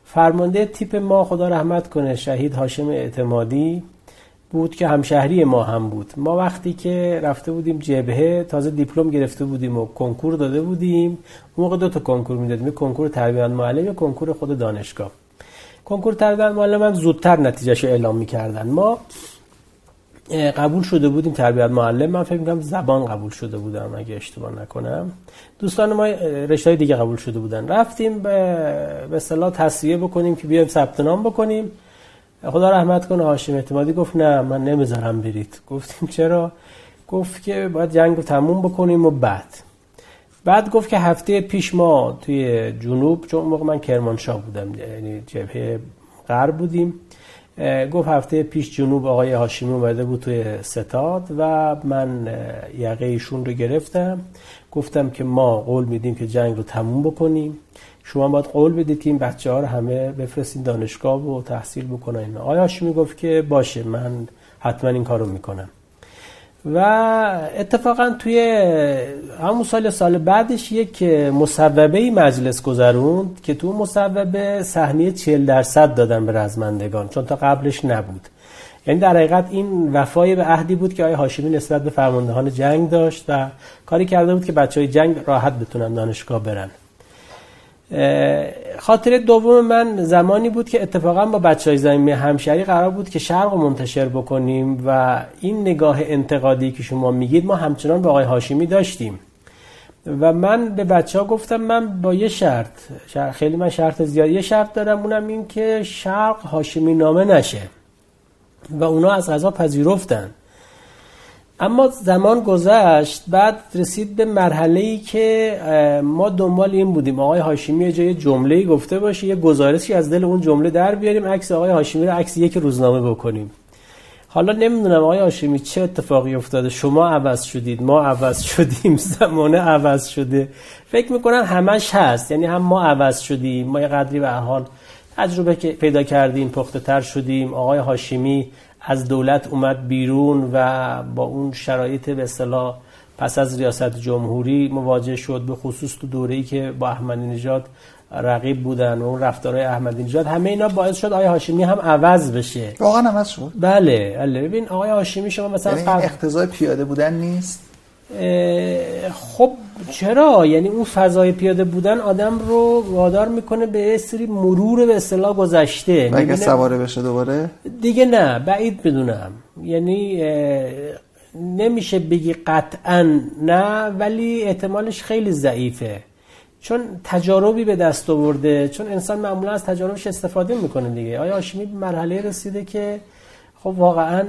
فرمانده تیپ ما خدا رحمت کنه شهید هاشم اعتمادی بود که همشهری ما هم بود. ما وقتی که رفته بودیم جبهه تازه دیپلم گرفته بودیم و کنکور داده بودیم. اون موقع دو تا کنکور میدادیم، کنکور تربیت معلم و کنکور خود دانشگاه. کنکور تربیت معلم هم زودتر نتیجهشو اعلام میکردن. ما قبول شده بودیم تربیت معلم، من فکر میکنم زبان قبول شده بودم اگه اشتباه نکنم. دوستان ما رشته‌های دیگه قبول شده بودن. رفتیم به اصطلاح تصفیه بکنیم که بیایم ثبت نام بکنیم. خدا رحمت کنه هاشم اعتمادی گفت نه من نمیذارم برید. گفتیم چرا؟ گفت که باید جنگ رو تموم بکنیم و بعد بعد گفت که هفته پیش ما توی جنوب، چون موقع من کرمانشاه بودم یعنی جبهه غرب بودیم، گفت هفته پیش جنوب آقای هاشمی اومده بود توی ستاد و من یقه ایشون رو گرفتم. گفتم که ما قول میدیم که جنگ رو تموم بکنیم، شما باید قول بدید که این بچه ها رو همه بفرستین دانشگاه و تحصیل بکنن. آقای هاشمی گفت که باشه من حتما این کارو میکنم. و اتفاقا توی همون سال سال بعدش یک مصوبه مجلس گذروند که تو مصوبه سهمیه چهل درصد دادن به رزمندگان، چون تا قبلش نبود. یعنی در حقیقت این وفای به عهدی بود که آقای هاشمی نسبت به فرماندهان جنگ داشت و کاری کرده بود که بچهای جنگ راحت بتونن دانشگاه برن. خاطره دوم من زمانی بود که اتفاقا با بچهای زمین همشهری قرار بود که شرق منتشر بکنیم و این نگاه انتقادی که شما میگید ما همچنان با آقای هاشمی داشتیم و من به بچه‌ها گفتم من با یه شرط، شرط خیلی من شرط زیاد یه شرط دارم، اونم این که شرق هاشمی نامه نشه و اونا از قضا پذیرفتن. اما زمان گذشت، بعد رسید به مرحله‌ای که ما دنبال این بودیم آقای هاشمی یه جای جمله‌ای گفته باشه، یه گزارشی از دل اون جمله در بیاریم، عکس آقای هاشمی رو عکس یک روزنامه بکنیم. حالا نمیدونم آقای هاشمی چه اتفاقی افتاده، شما عوض شدید، ما عوض شدیم، زمانه عوض شده. فکر می‌کنم همش هست، یعنی هم ما عوض شدیم، ما یه قدری به هر حال تجربه که پیدا کردیم، پخته‌تر شدیم. آقای هاشمی از دولت اومد بیرون و با اون شرایط به اصطلاح پس از ریاست جمهوری مواجه شد، به خصوص تو دوره‌ای که با احمد نژاد رقیب بودن و اون رفتارهای احمد نژاد، همه اینا باعث شد آقای هاشمی هم عوض بشه. واقعا عوض شد. بله، بله. ببین آقای هاشمی شما مثلا یعنی فرق... اقتضای پیاده بودن نیست. خب چرا؟ یعنی اون فضای پیاده بودن آدم رو وادار میکنه به یه سری مرور به اصطلاح گذشته. اگه سواره بشه دوباره؟ دیگه نه، بعید بدونم. یعنی نمیشه بگی قطعا نه، ولی احتمالش خیلی ضعیفه، چون تجاربی به دست آورده، چون انسان معمولا از تجاربش استفاده میکنه دیگه. آیا هاشمی به مرحله رسیده که خب واقعا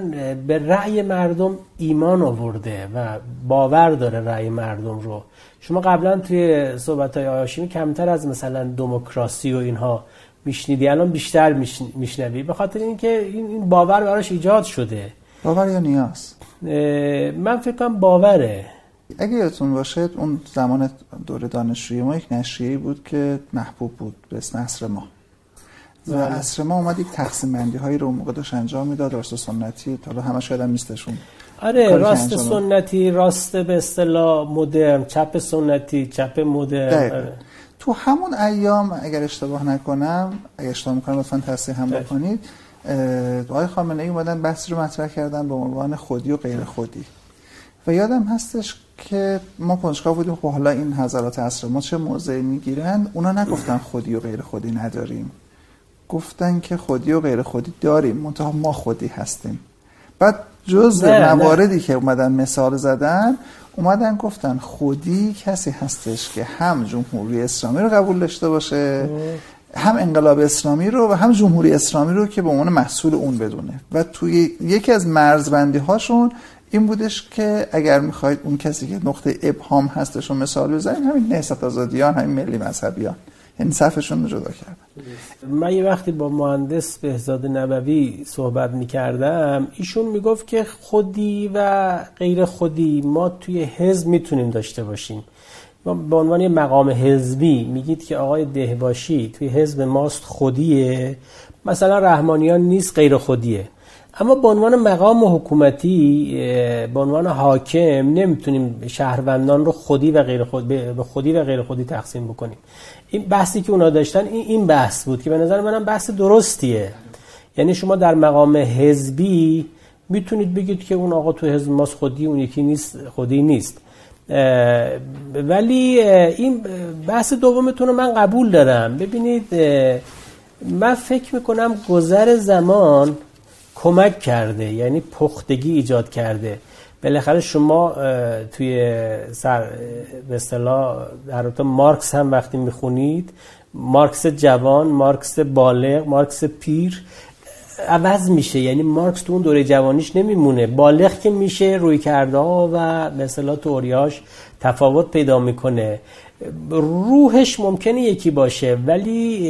به رأی مردم ایمان آورده و باور داره رأی مردم رو. شما قبلا توی صحبت‌های آقای هاشمی کمتر از مثلا دموکراسی و اینها میشنیدی، الان بیشتر میشنوی، به خاطر اینکه این باور براش ایجاد شده. باور یا نیاز؟ من فکر کنم باوره. اگه یادتون باشه اون زمان دوره دانشجویی ما یک نشریه‌ای بود که محبوب بود به اسم عصر ما. و عصر ما اومد یک تقسیم بندی هایی رو اون موقع داشت انجام میداد، درس سنتی تا حالا همش یادم نیستشون. آره، راست سنتی، راست به اصطلاح مدرن، چپ سنتی، چپ مدرن. آره. تو همون ایام اگر اشتباه نکنم، اگر اشتباه میکنم لطفاً تصحیح هم بکنید، آقای خامنه ای اومدن بحث رو مطرح کردن به عنوان خودی و غیر خودی. و یادم هستش که ما کنجکاو بودیم خب حالا این حضرات عصر ما چه موضعی میگیرن. اونا نگفتن خودی و غیر خودی نداریم، گفتن که خودی و غیر خودی داریم منتها ما خودی هستیم. بعد جز مواردی که اومدن مثال زدن، اومدن گفتن خودی کسی هستش که هم جمهوری اسلامی رو قبول داشته باشه، هم انقلاب اسلامی رو و هم جمهوری اسلامی رو که به عنوان محصول اون بدونه. و توی یکی از مرزبندی هاشون این بودش که اگر میخواید اون کسی که نقطه ابهام هستش رو مثال بزنید، همین نهضت آزادیان، همین ملی مذهبیان، یعنی صفشون رو جدا کردن. من یه وقتی با مهندس بهزاد نبوی صحبت میکردم، ایشون میگفت که خودی و غیر خودی ما توی حزب میتونیم داشته باشیم. ما به عنوان یه مقام حزبی میگید که آقای دهباشی توی حزب ماست خودیه، مثلا رحمانیان نیست، غیر خودیه. اما به عنوان مقام حکومتی، به عنوان حاکم، نمیتونیم شهروندان رو خودی و غیر خود به خودی و غیر خودی تقسیم بکنیم. این بحثی که اونا داشتن این این بحث بود که به نظر منم بحث درستیه. یعنی شما در مقام حزبی میتونید بگید که اون آقا تو حزب ماست خودی، اون یکی نیست، خودی نیست. ولی این بحث دومتون رو من قبول دارم. ببینید، من فکر میکنم گذر زمان کمک کرده، یعنی پختگی ایجاد کرده. بالاخره شما توی سر به اصطلاح در رابطه مارکس هم وقتی میخونید، مارکس جوان، مارکس بالغ، مارکس پیر عوض میشه. یعنی مارکس تو اون دوره جوانیش نمیمونه، بالغ که میشه روی کرده ها و به اصطلاح تئوریاش تفاوت پیدا میکنه. روحش ممکنه یکی باشه ولی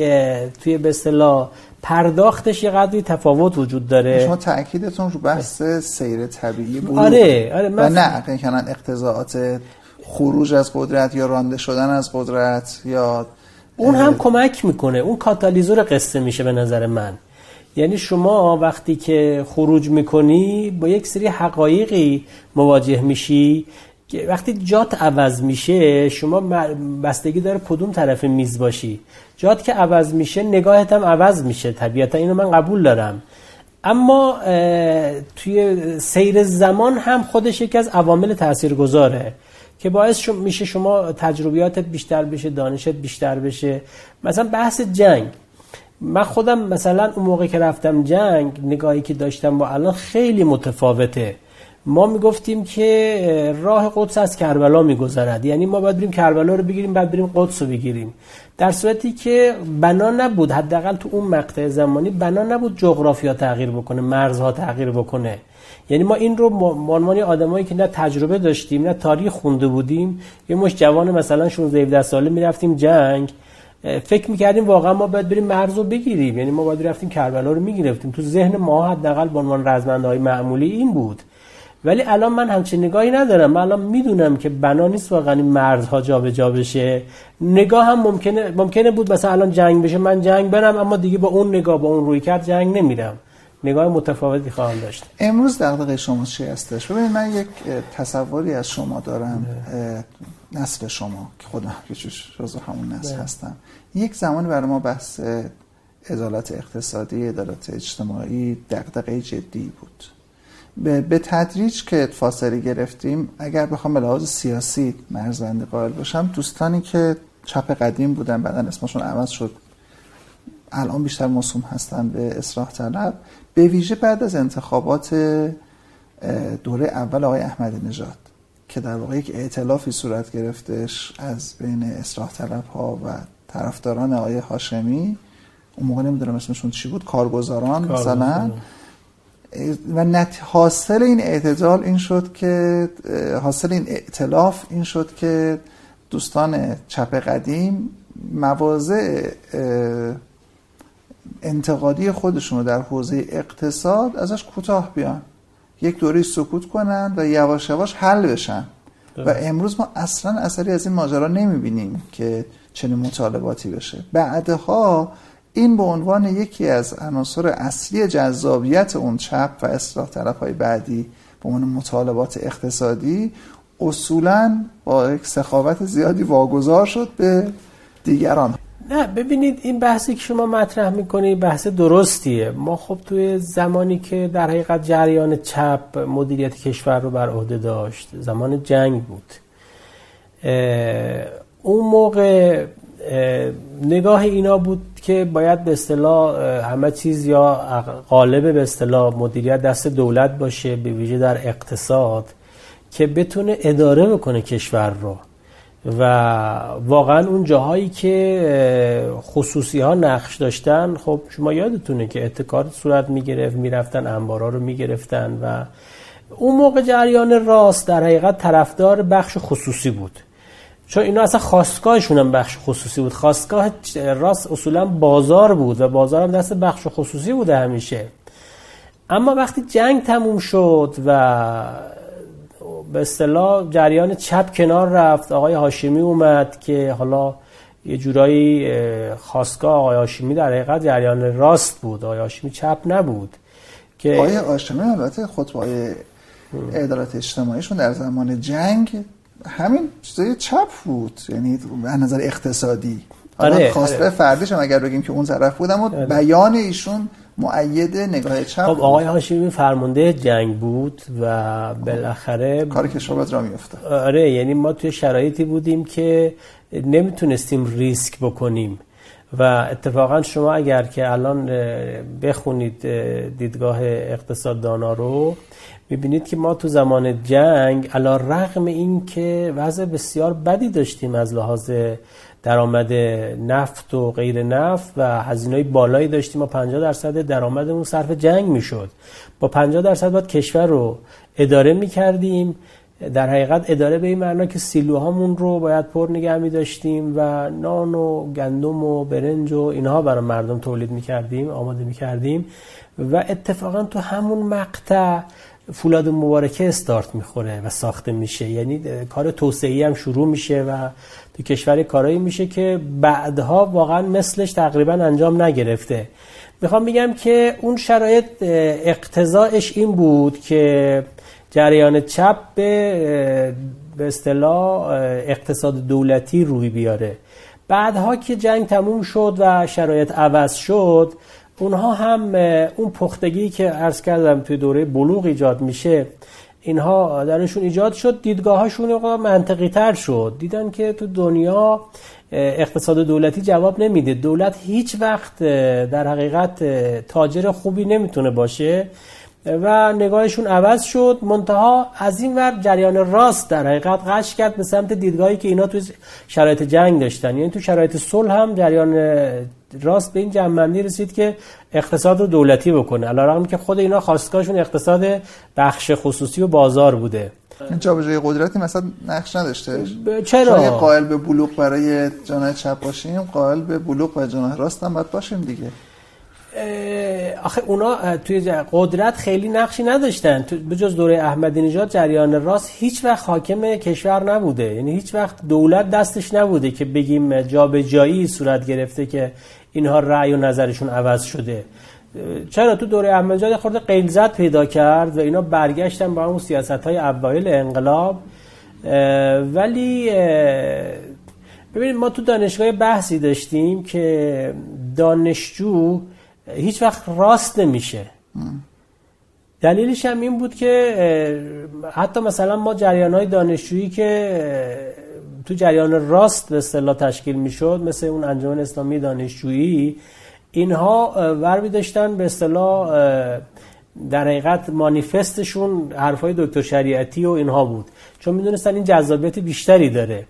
توی به اصطلاح پرداختش یه قدری تفاوت وجود داره. شما تأکیدتون رو بحث سیر طبیعی بود. آره، آره، و نه اینکه اقتضاعات خروج از قدرت یا رانده شدن از قدرت یا اون هم کمک میکنه، اون کاتالیزور قصه میشه به نظر من. یعنی شما وقتی که خروج میکنی با یک سری حقایقی مواجه میشی، وقتی جات عوض میشه شما بستگی داره کدوم طرف میز باشی. جات که عوض میشه نگاهت هم عوض میشه طبیعتا، اینو من قبول دارم. اما توی سیر زمان هم خودش یکی از عوامل تاثیرگذاره که باعث میشه شما تجربیاتت بیشتر بشه، دانشت بیشتر بشه. مثلا بحث جنگ، من خودم مثلا اون موقع که رفتم جنگ نگاهی که داشتم با الان خیلی متفاوته. ما میگفتیم که راه قدس از کربلا میگذرد، یعنی ما باید بریم کربلا رو بگیریم بعد بریم قدس رو بگیریم، در صورتی که بنا نبود، حداقل تو اون مقطع زمانی بنا نبود جغرافیا تغییر بکنه، مرزها تغییر بکنه. یعنی ما این رو مانمانی آدمایی که نه تجربه داشتیم نه تاریخ خونده بودیم، یه مش جوان مثلا شانزده هفده ساله میرفتیم جنگ، فکر میکردیم واقعا ما باید بریم مرز رو بگیریم، یعنی ما باید رفتیم کربلا رو میگرفتیم. تو ذهن ما حداقل به عنوان رزمندهای معمولی این بود. ولی الان من همچین نگاهی ندارم. من الان میدونم که بنا نیست واقعا این مرزها جابجا بشه. نگاه هم ممکنه ممکنه بود مثلا الان جنگ بشه، من جنگ برم، اما دیگه با اون نگاه، با اون رویکرد جنگ نمیرم، نگاه متفاوتی خواهم داشت. امروز دغدغه شما چی هستش؟ ببین من یک تصوری از شما دارم، نسل شما که خودم جزو همون نسل هستم. یک زمان برای ما بحث عدالت اقتصادی، عدالت اجتماعی دغدغه جدی بود. به تدریج که فاصله گرفتیم، اگر بخوام به لحاظ سیاسی مرزبندی قائل باشم، دوستانی که چپ قدیم بودن بعدن اسمشون عوض شد، الان بیشتر موسوم هستن به اصلاح طلب، به ویژه بعد از انتخابات دوره اول آقای احمد نژاد که در واقع یک ائتلافی صورت گرفتش از بین اصلاح طلب ها و طرفداران آقای هاشمی، اون موقع نمیدونم اسمشون چی بود، کارگزاران مثلا، و نت حاصل این اعتدال این شد که حاصل این ائتلاف این شد که دوستان چپ قدیم مواضع انتقادی خودشون رو در حوزه اقتصاد ازش کوتاه بیان، یک دوره سکوت کنن و یواش یواش حل بشن. ده. و امروز ما اصلا اثری از این ماجرا نمیبینیم که چنین مطالباتی بشه. بعدها این به عنوان یکی از عناصر اصلی جذابیت اون چپ و اصلاح طلب‌های بعدی به عنوان مطالبات اقتصادی اصولاً با یک سخاوت زیادی واگذار شد به دیگران. نه ببینید، این بحثی که شما مطرح میکنید بحث درستیه. ما خب توی زمانی که در حقیقت جریان چپ مدیریت کشور رو بر عهده داشت، زمان جنگ بود، اون موقع نگاه اینا بود که باید به اصطلاح همه چیز یا غالب به اصطلاح مدیریت دست دولت باشه، به ویژه در اقتصاد، که بتونه اداره بکنه کشور رو و واقعا اون جاهایی که خصوصی ها نقش داشتن، خب شما یادتونه که احتکار صورت میگرفت، میرفتن انبارا رو میگرفتن و اون موقع جریان راست در حقیقت طرفدار بخش خصوصی بود، چون اینا اصلا خواستگاهشون هم بخش خصوصی بود. خواستگاه راست اصولا بازار بود و بازار هم دست بخش خصوصی بوده همیشه. اما وقتی جنگ تموم شد و به اصطلاح جریان چپ کنار رفت، آقای هاشمی اومد که حالا یه جورایی خواستگاه آقای هاشمی در حقیقت جریان راست بود، آقای هاشمی چپ نبود. که آقای هاشمی البته خطبه‌های عدالت اجتماعیشون در زمان جنگ همین چیزای چپ بود، یعنی از نظر اقتصادی. آره، خواسته فردیش هم اگر بگیم که اون طرف بود، اما آره. بیان ایشون مؤید نگاه چپ. خب آقای هاشمی فرمانده جنگ بود و بالاخره کار کشاورز را می‌افتاد. آره، یعنی ما توی شرایطی بودیم که نمیتونستیم ریسک بکنیم و اتفاقا شما اگر که الان بخونید دیدگاه اقتصاددانا رو میبینید که ما تو زمان جنگ علی رغم این که وضع بسیار بدی داشتیم از لحاظ درآمد نفت و غیر نفت و هزینه‌های بالایی داشتیم، ما پنجاه درصد درآمدمون صرف جنگ میشد، با پنجاه درصد باید کشور رو اداره میکردیم، در حقیقت اداره به این معنا که سیلوهامون رو باید پر نگه می‌داشتیم و نان و گندم و برنج و اینها برای مردم تولید می‌کردیم، آماده می‌کردیم و اتفاقا تو همون مقطع فولاد مبارکه استارت می‌خوره و ساخته میشه، یعنی کار توسعه‌ای هم شروع میشه و تو کشور کارایی میشه که بعدها واقعا مثلش تقریبا انجام نگرفته. میخوام بگم که اون شرایط اقتضاعش این بود که جریان چپ به به اصطلاح اقتصاد دولتی روی بیاره. بعدها که جنگ تموم شد و شرایط عوض شد، اونها هم اون پختگی که عرض کردم توی دوره بلوغ ایجاد میشه اینها درشون ایجاد شد، دیدگاهاشون منطقی تر شد، دیدن که تو دنیا اقتصاد دولتی جواب نمیده، دولت هیچ وقت در حقیقت تاجر خوبی نمیتونه باشه و نگاهشون عوض شد. منتها از این ور جریان راست در حقیقت قش کرد به سمت دیدگاهی که اینا تو شرایط جنگ داشتن، یعنی تو شرایط صلح هم جریان راست به این جنبندی رسید که اقتصاد رو دولتی بکنه، علیرغم که خود اینا خواستگاهشون اقتصاد بخش خصوصی و بازار بوده. جابجایی قدرتی مثلا نقش نداشته؟ چرا؟ چون قائل به بلوغ برای جناح چپ باشیم، قائل به بلوغ و جناح راست هم باید باشیم دیگه. آخه اونا توی قدرت خیلی نقشی نداشتن، تو بجز دوره احمدی نژاد جریان راست هیچ وقت حاکم کشور نبوده، یعنی هیچ وقت دولت دستش نبوده که بگیم جابجایی صورت گرفته که اینها رأی و نظرشون عوض شده. چرا تو دوره احمدی نژاد خورده غیلزت پیدا کرد و اینا برگشتن با اون سیاست‌های اوایل انقلاب. ولی ببینید ما تو دانشگاه بحثی داشتیم که دانشجو هیچ وقت راست نمیشه. دلیلش هم این بود که حتی مثلا ما جریان‌های دانشجویی که تو جریان راست به اصطلاح تشکیل میشد، مثل اون انجمن اسلامی دانشجویی، اینها ورمی داشتن به اصطلاح در حقیقت مانیفستشون حرفای دکتر شریعتی و اینها بود، چون میدونستن این جذابیت بیشتری داره.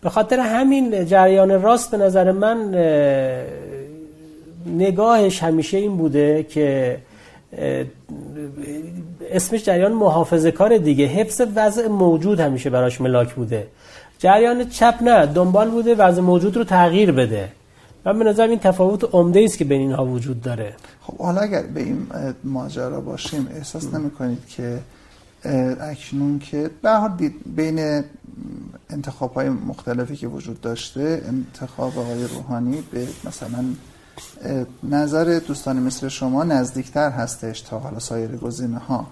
به خاطر همین جریان راست به نظر من نگاهش همیشه این بوده که اسمش جریان محافظه کار دیگه، حفظ وضع موجود همیشه براش ملاک بوده. جریان چپ نه، دنبال بوده وضع موجود رو تغییر بده. من به نظرم این تفاوت عمده‌ای است که بین اینها وجود داره. خب حالا اگر به این ماجرا باشیم، احساس نمی‌کنید که اکنون که به هر دید بین انتخاب‌های مختلفی که وجود داشته، انتخاب آقای روحانی به مثلا نظر دوستان مثل شما نزدیکتر هستش تا حالا سایر گزینه‌ها؟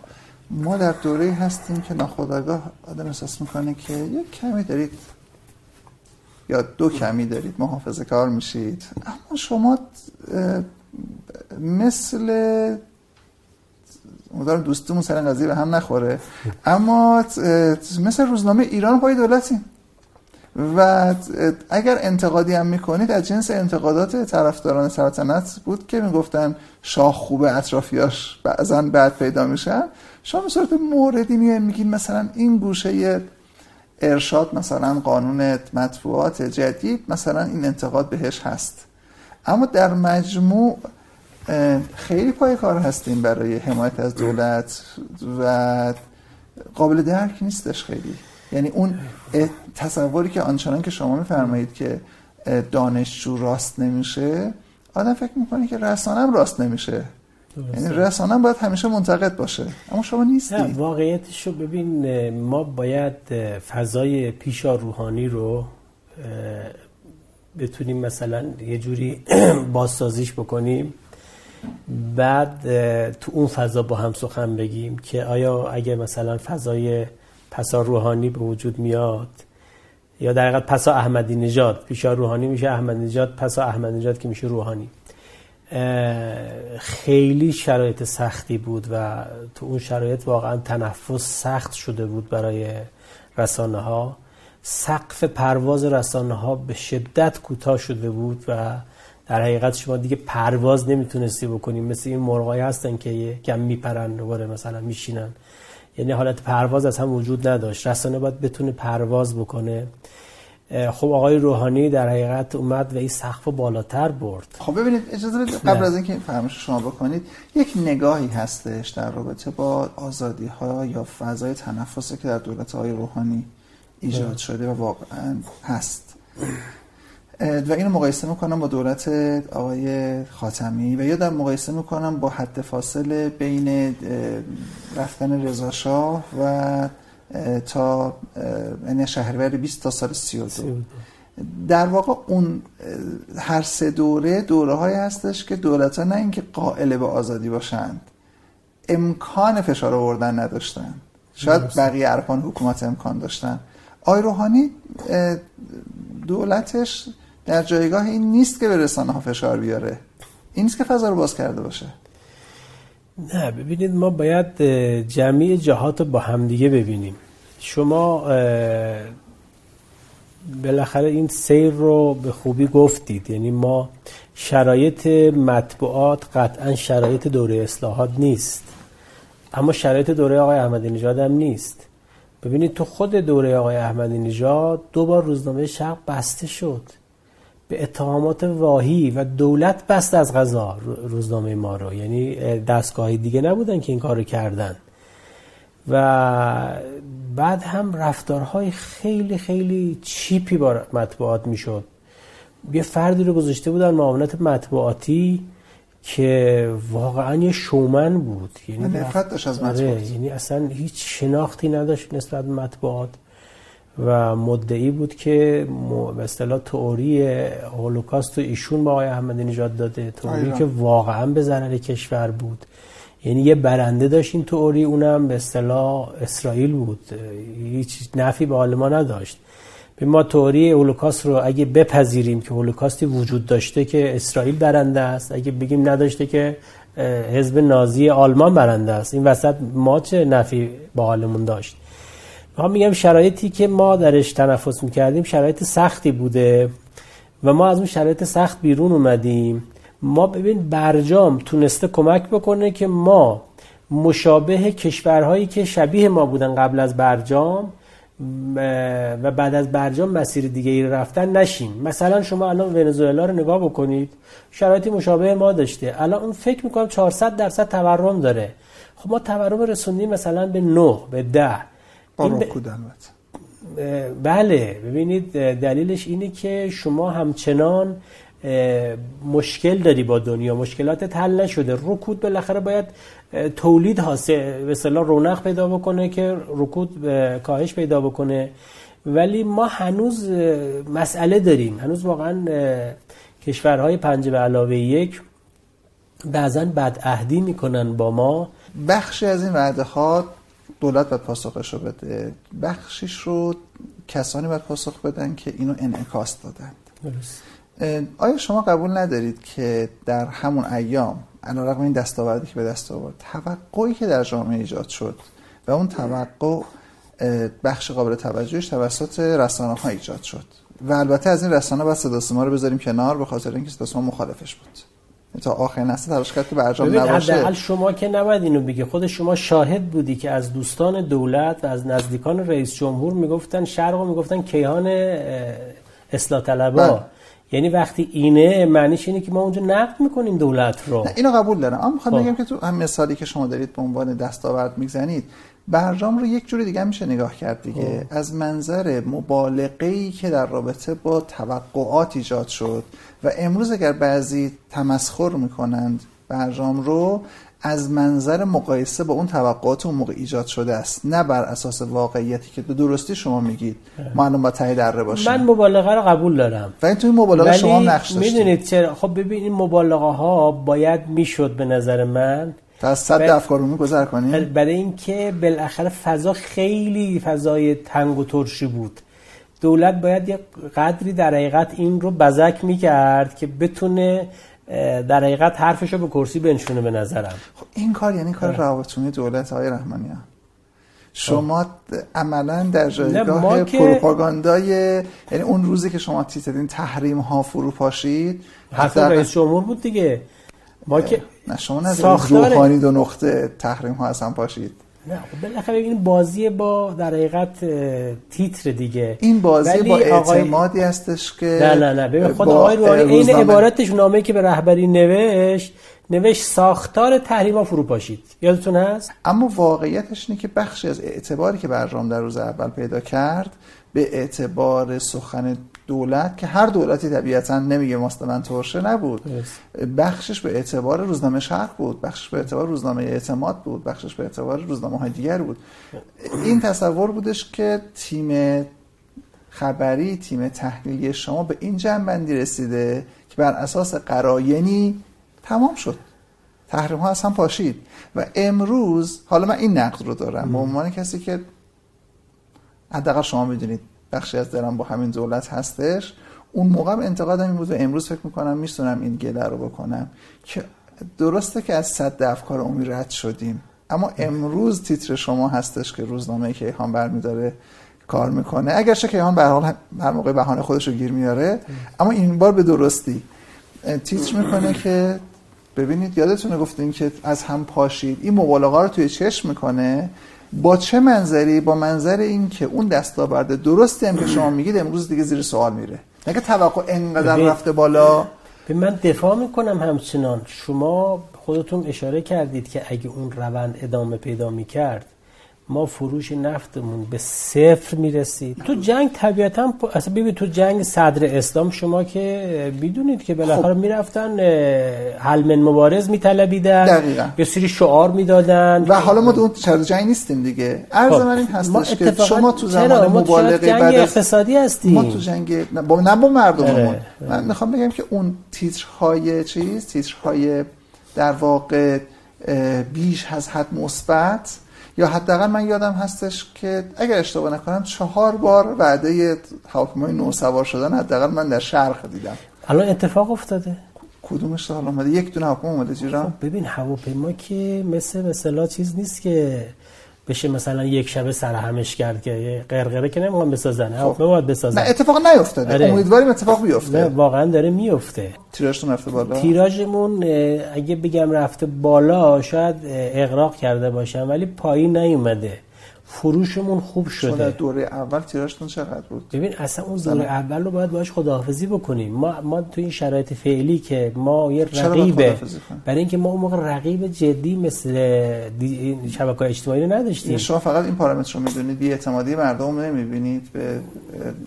ما در دوره‌ای هستیم که ناخودآگاه آدم احساس میکنه که یک کمی دارید یا دو کمی دارید، محافظه کار میشید، اما شما مثل امیدوارم دوستمون سر قضیه به هم نخوره، اما مثل روزنامه ایران پای دولتیم و اگر انتقادی هم میکنید از جنس انتقادات طرفداران سلطنت بود که میگفتن شاه خوبه اطرافیاش بعضا بد پیدا میشن، شما به صورت موردی میایم میگین مثلا این گوشه ارشاد مثلا قانون مطبوعات جدید مثلا این انتقاد بهش هست، اما در مجموع خیلی پای کار هستیم برای حمایت از دولت و قابل درک نیستش خیلی. یعنی اون تصوری که آنچنان که شما میفرمایید که دانشجو راست نمیشه، آدم فکر میکنه که رسانم راست نمیشه، یعنی رسانم باید همیشه منتقد باشه، اما شما نیستید. واقعیتشو ببین، ما باید فضای پیشا روحانی رو بتونیم مثلا یه جوری بازسازیش بکنیم، بعد تو اون فضا با هم سخن بگیم که آیا اگه مثلا فضای پسا روحانی به وجود میاد یا در حقیقت پسا احمدی نژاد، پیشا روحانی میشه احمد نژاد، پسا احمد نژاد که میشه روحانی. خیلی شرایط سختی بود و تو اون شرایط واقعا تنفس سخت شده بود برای رسانه ها، سقف پرواز رسانه ها به شدت کوتاه شده بود و در حقیقت شما دیگه پرواز نمیتونستی بکنی، مثل این مرغای هستن که کم میپرن دوباره مثلا میشینن، یعنی حالت پرواز از هم وجود نداشت، رسانه باید بتونه پرواز بکنه. خب آقای روحانی در حقیقت اومد و این سقف بالاتر برد. خب ببینید اجازه بدید قبل از اینکه فهمش شما بکنید، یک نگاهی هستش در رابطه با آزادی ها یا فضای تنفسی که در دولت آقای روحانی ایجاد شده و واقعا هست و اینو مقایسه میکنم با دولت آقای خاتمی و یا در مقایسه میکنم با حد فاصله بین رفتن رضا شاه و تا یعنی شهریور بیست تا سال سی و دو. در واقع اون هر سه دوره دوره های هستش که دولت ها نه اینکه قائل به آزادی باشند، امکان فشار آوردن نداشتن. شاید بقیه ارکان حکومت امکان داشتن، آقای روحانی دولتش در جایگاه این نیست که به رسانه ها فشار بیاره، این نیست که فضا رو باز کرده باشه. نه ببینید، ما باید جمعی جهات رو با همدیگه ببینیم. شما بالاخره این سیر رو به خوبی گفتید، یعنی ما شرایط مطبوعات قطعا شرایط دوره اصلاحات نیست، اما شرایط دوره آقای احمدی نژاد هم نیست. ببینید تو خود دوره آقای احمدی نژاد دو بار روزنامه شرق بسته شد به اتهامات واهی و دولت بست از قضا روزنامه ما رو، یعنی دستگاه دیگه نبودن که این کار رو کردن و بعد هم رفتارهای خیلی خیلی چیپی با مطبوعات میشد. یه فردی رو گذاشته بودن معاونت مطبوعاتی که واقعا یه شومن بود، یعنی نفرت داشت از مطبوعات، یعنی اصلا هیچ شناختی نداشت نسبت به مطبوعات و مدعی بود که به اصطلاح تئوری هولوکاست رو ایشون با آقای احمدی نژاد داده، تئوری که واقعا به ضرر کشور بود، یعنی یه برنده داشت این تئوری، اونم به اصطلاح اسرائیل بود، هیچ نفی به حال ما نداشت. به ما تئوری هولوکاست رو اگه بپذیریم که هولوکاستی وجود داشته که اسرائیل برنده است، اگه بگیم نداشته که حزب نازی آلمان برنده است، این وسط ما چه نفی به حالمون داشت. ما میگم شرایطی که ما درش تنفس میکردیم شرایط سختی بوده و ما از اون شرایط سخت بیرون اومدیم. ما ببین برجام تونسته کمک بکنه که ما مشابه کشورهایی که شبیه ما بودن قبل از برجام و بعد از برجام مسیر دیگه ای رفتن نشیم. مثلا شما الان ونزوئلا رو نگاه بکنید، شرایطی مشابه ما داشته، الان اون فکر میکنم چهارصد درصد تورم داره. خب ما تورم رسوندیم مثلا به نه به ده. بله ببینید دلیلش اینه که شما همچنان مشکل داری با دنیا، مشکلاتت حل نشده. رکود بالاخره باید تولید حاصل به اصطلاح رونق پیدا بکنه که رکود کاهش پیدا بکنه، ولی ما هنوز مسئله داریم، هنوز واقعا کشورهای پنج به علاوه یک بعضن بدعهدی میکنن با ما. بخشی از این وعده ها دولت باید پاسخش رو بده، بخشیش رو کسانی باید پاسخ بدن که اینو انعکاس دادند. درست. آیا شما قبول ندارید که در همون ایام علیرغم این دستاوردی که به دست آورد، توقعی که در جامعه ایجاد شد و اون توقع بخش قابل توجهش توسط رسانه‌ها ایجاد شد و البته از این رسانه بعد صدا سیما رو بذاریم کنار به خاطر اینکه صدا سیما مخالفش بود تا آخر نسل تلاش کرد که برجام نباشه. حداقل شما که نباید اینو بگی، خود شما شاهد بودی که از دوستان دولت و از نزدیکان رئیس جمهور میگفتن شرقو میگفتن کیهان اصلاح طلبا. یعنی وقتی اینه معنیش اینه که ما اونجا نقد میکنیم دولت رو. نه اینو قبول دارم، اما میخوام بگم که تو هم مثالی که شما دارید به عنوان دستاورد میزنید، برجام رو یک جور دیگه میشه نگاه کرد دیگه. آه. از منظر مبالغه‌ای که در رابطه با توقعات ایجاد شد و امروز اگر بعضی تمسخر میکنند برجام رو، از منظر مقایسه با اون توقعات اون موقع ایجاد شده است، نه بر اساس واقعیتی که به درستی شما میگید معلوم با ته دره باشه. من مبالغه رو قبول دارم و این توی مبالغه شما نقش داشته. میدونید چرا؟ خب ببینید مبالغه ها باید میشد به نظر من تا صد بر... افکار رو میگذر کنید، برای اینکه بالاخره فضا خیلی فضای تنگ و ترشی بود. دولت باید یه قدری در حقیقت این رو بزک میکرد که بتونه در حقیقت حرفشو به کرسی بنشونه به نظرم. خب این کار یعنی کار روابطونی دولت های رحمانیان. شما عملا در جایگاه پروپاگاندای، یعنی اون روزی که شما تیترین تحریم ها فروپاشید، حتی رئیس جمهور بود دیگه. ما که نه شما نظر روحانی دو نقطه تحریم ها اصلا پاشید. نه بالاخره این بازی با در حقیقت تیتر دیگه، این بازی با اعتمادی آقای... هستش که نه نه نه ببین خود آقای روحانی این عبارتش نامه‌ای که به رهبری نوشت نوشت ساختار تحریما فروپاشید، یادتون هست؟ اما واقعیتش اینه که بخشی از اعتباری که برجام در روز اول پیدا کرد به اعتبار سخن دولت که هر دولتی طبیعتاً نمیگه ماست من ترشه نبود. بخشش به اعتبار روزنامه شرق بود، بخشش به اعتبار روزنامه اعتماد بود، بخشش به اعتبار روزنامه‌های دیگر بود. این تصور بودش که تیم خبری، تیم تحلیلی شما به این جنبندی رسیده که بر اساس قراینی تمام شد، تحریم ها اصلا پاشید. و امروز حالا من این نقد رو دارم به عنوان کسی که حداقل شما میدونید بخشی از دلم با همین دولت هستش، اون موقع انتقادم این بود و امروز فکر میکنم میتونم این گله رو بکنم که درسته که از صد افکار عمومی رد شدیم، اما امروز تیتر شما هستش که روزنامه کیهان برمیداره کار میکنه، اگرچه کیهان به هر حال هر موقع بهانه خودش رو گیر میاره، اما این بار به درستی تیتر میکنه که ببینید یادتونه گفتین که از هم پاشید. این مبالغه رو توی چشم میکنه. با چه منظری؟ با منظر این که اون دستاورد درستی هم که شما میگید امروز دیگه زیر سوال میره، نه که توقع انقدر ببید. رفته بالا. به من دفاع میکنم همچنان. شما خودتون اشاره کردید که اگه اون روند ادامه پیدا میکرد ما فروش نفتمون به صفر میرسید. تو جنگ طبیعتاً اصلا ببین تو جنگ صدر اسلام شما که میدونید که بالاخره خب. میرفتن حلم مبارز میطلبیدن، دقیقاً یه سری شعار میدادن و حالا ما تو اون جنگ نیستیم دیگه. عرض خب. من این هستش که شما تو زمان مبالغه بعد اقتصادی هستیم، ما تو جنگ نه با, با مردممون. من میخوام بگم که اون تیترهای چیز، تیترهای در واقع بیش از حد مثبت، یا حداقل من یادم هستش که اگر اشتباه نکنم چهار بار وعده حاکمای نو سوار شدن حداقل من در شرق دیدم. الان اتفاق افتاده کدومش تا حالا اومده؟ یک دونه حاکم اومده جیران. ببین هواپیما که مثل مثلا چیز نیست که بشه مثلا یک شبه سر همش کرد که قرقره که نمیخوام بسازن، حاکم باید بسازن. نه اتفاق نیافتاده. آره. امیدواریم اتفاق بیفته. واقعا داره میفته. تیراژتون رفته بالا؟ تیراژمون اگه بگم رفته بالا شاید اغراق کرده باشم، ولی پایین نیومده. فروشمون خوب شده. شده دوره اول تیراژتون چقدر بود؟ ببین اصلا اون دوره اول رو باید باهاش خداحافظی بکنیم. ما ما تو این شرایط فعلی که ما یه رقیبه، برای اینکه ما اون موقع رقیب جدی مثل شبکه‌های اجتماعی رو نداشتیم. شما فقط این پارامتر رو می‌دونید، بی‌اعتمادی مردم نمی‌بینید به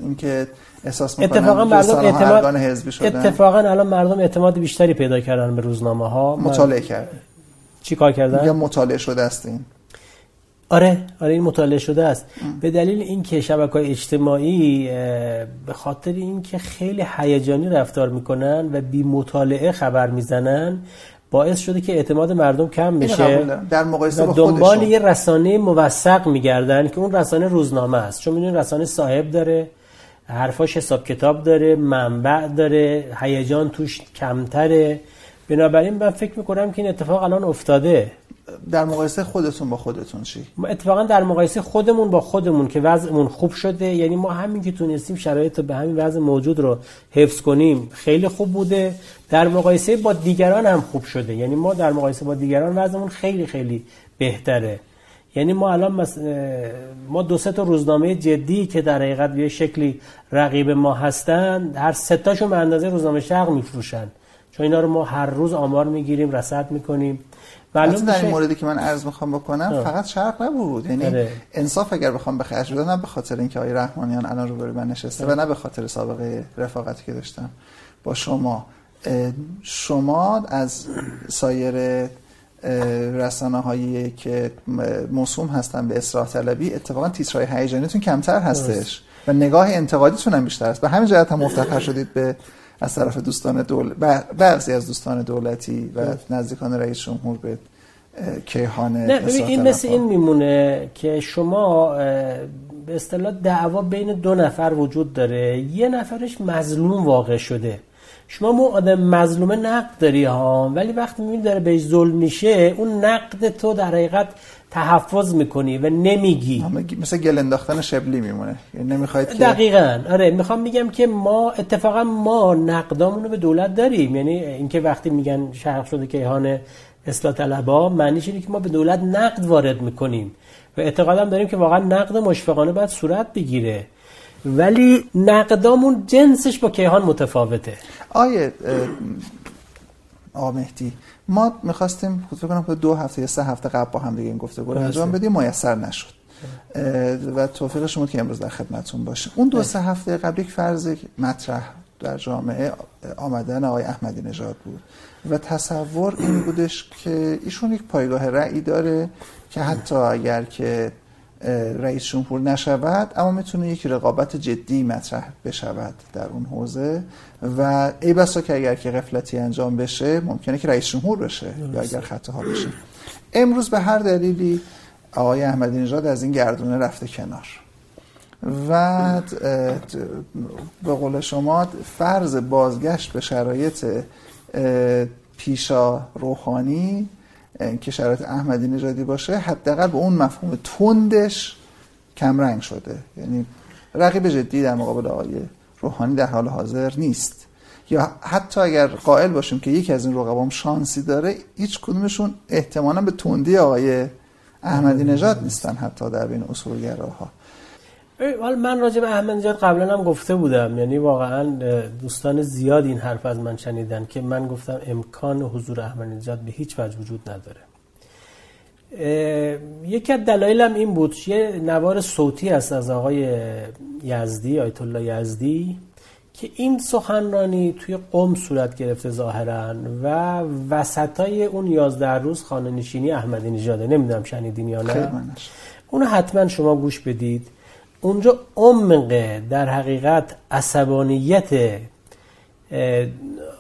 اینکه احساس می‌کنن اتفاقا مردم اعتماد حزبی شدن. اتفاقا الان مردم اعتماد بیشتری پیدا کردن به روزنامه‌ها. مطالعه کرد. چیکار کردن؟ یا مطالعه شده هستین. آره آره این مطالعه شده است. ام. به دلیل اینکه شبکه‌های اجتماعی به خاطر اینکه خیلی هیجانی رفتار میکنن و بی مطالعه خبر میزنن، باعث شده که اعتماد مردم کم بشه در مقایسه با خودشون. دنبال یه رسانه موثق میگردن که اون رسانه روزنامه است، چون میدونین رسانه صاحب داره، حرفاش حساب کتاب داره، منبع داره، هیجان توش کمتره. بنابراین من فکر میکنم که این اتفاق الان افتاده. در مقایسه خودتون با خودتون چی؟ اتفاقا در مقایسه خودمون با خودمون که وضعمون خوب شده، یعنی ما همین که تونستیم شرایط به همین وضع موجود رو حفظ کنیم خیلی خوب بوده، در مقایسه با دیگران هم خوب شده. یعنی ما در مقایسه با دیگران وضعمون خیلی خیلی بهتره. یعنی ما الان مس... ما دو سه تا روزنامه جدی که در حقیقت به شکلی رقیب ما هستن، هر سه تاشون به اندازه روزنامه شرق میفروشن، چون اینا رو ما هر روز آمار میگیریم، رصد میکنیم. معلوم در این موردی که من عرض میخوام بکنم آه. فقط شرق نبود، یعنی آه. انصاف اگر بخوام به خرج بدم، نه به خاطر اینکه آقای رحمانیان الان روبروی من نشسته آه. و نه به خاطر سابقه رفاقتی که داشتم با شما. شما از سایر رسانه‌هایی که موسوم هستن به اصلاح طلبی اتفاقا تیترهای هیجانیتون کمتر هستش و نگاه انتقادیتون هم بیشتر است. به همین جهت هم مفتخر شدید به از طرف دوستان دولت، بعضی از دوستان دولتی و نزدیکان رئیس جمهور به کیهان. نه ببین، این مثل این میمونه که شما به اصطلاح دعوا بین دو نفر وجود داره، یه نفرش مظلوم واقع شده، شما مو آدم مظلومه نقد داری ها، ولی وقتی میبینی داره بهش ظلم میشه، اون نقد تو در حقیقت تحفظ میکنی و نمیگی. مثلا گل انداختن شبلی میمونه، نمیخواید که. دقیقاً آره، میخوام میگم که ما اتفاقا ما نقدامونو به دولت داریم. یعنی اینکه وقتی میگن شرق شده کیهان اصلاح طلبا، معنیش اینه که ما به دولت نقد وارد میکنیم و اعتقادم داریم که واقعا نقد مشفقانه باید صورت بگیره، ولی نقدامون جنسش با کیهان متفاوته. آیه آقا مهدی، ما می‌خواستیم خود فکر کنم که دو هفته یا سه هفته قبل با هم دیگه این گفتگو رو انجام بدیم، میسر نشد و توفیق شما که امروز در خدمتتون باشه. اون دو سه هفته قبل یک فرض مطرح در جامعه آمدن آقای احمدی نژاد بود و تصور این بودش که ایشون یک پایگاه رأی داره که حتی اگر که رئیس جمهور نشود، اما میتونه یک رقابت جدی مطرح بشود در اون حوزه و ای بسا که اگر که غفلتی انجام بشه ممکنه که رئیس جمهور بشه یا اگر خطاها بشه. امروز به هر دلیلی آقای احمدی نژاد از این گردونه رفته کنار و به قول شما فرض بازگشت به شرایط پیشا روحانی که شرایط احمدی نژادی باشه، حداقل به اون مفهوم تندش کمرنگ شده. یعنی رقیب جدی در مقابل آقای روحانی در حال حاضر نیست، یا حتی اگر قائل باشیم که یکی از این رقبام شانسی داره، هیچ کدومشون احتمالاً به تندی آقای احمدی نژاد نیستن، حتی در بین اصولگراها. حالا من راجع به احمدی نژاد قبلا هم گفته بودم، یعنی واقعا دوستان زیاد این حرف از من شنیدن که من گفتم امکان حضور احمدی نژاد به هیچ وجه وجود نداره. یکی از دلایلم این بود، یه نوار صوتی است از آقای یزدی، آیت الله یزدی، که این سخنرانی توی قم صورت گرفته ظاهرا و وسطای اون یازده روز خانه‌نشینی احمدی نژاد. نمیدونم شنیدین یا نه، اونو حتما شما گوش بدید. اونجا عمق در حقیقت عصبانیت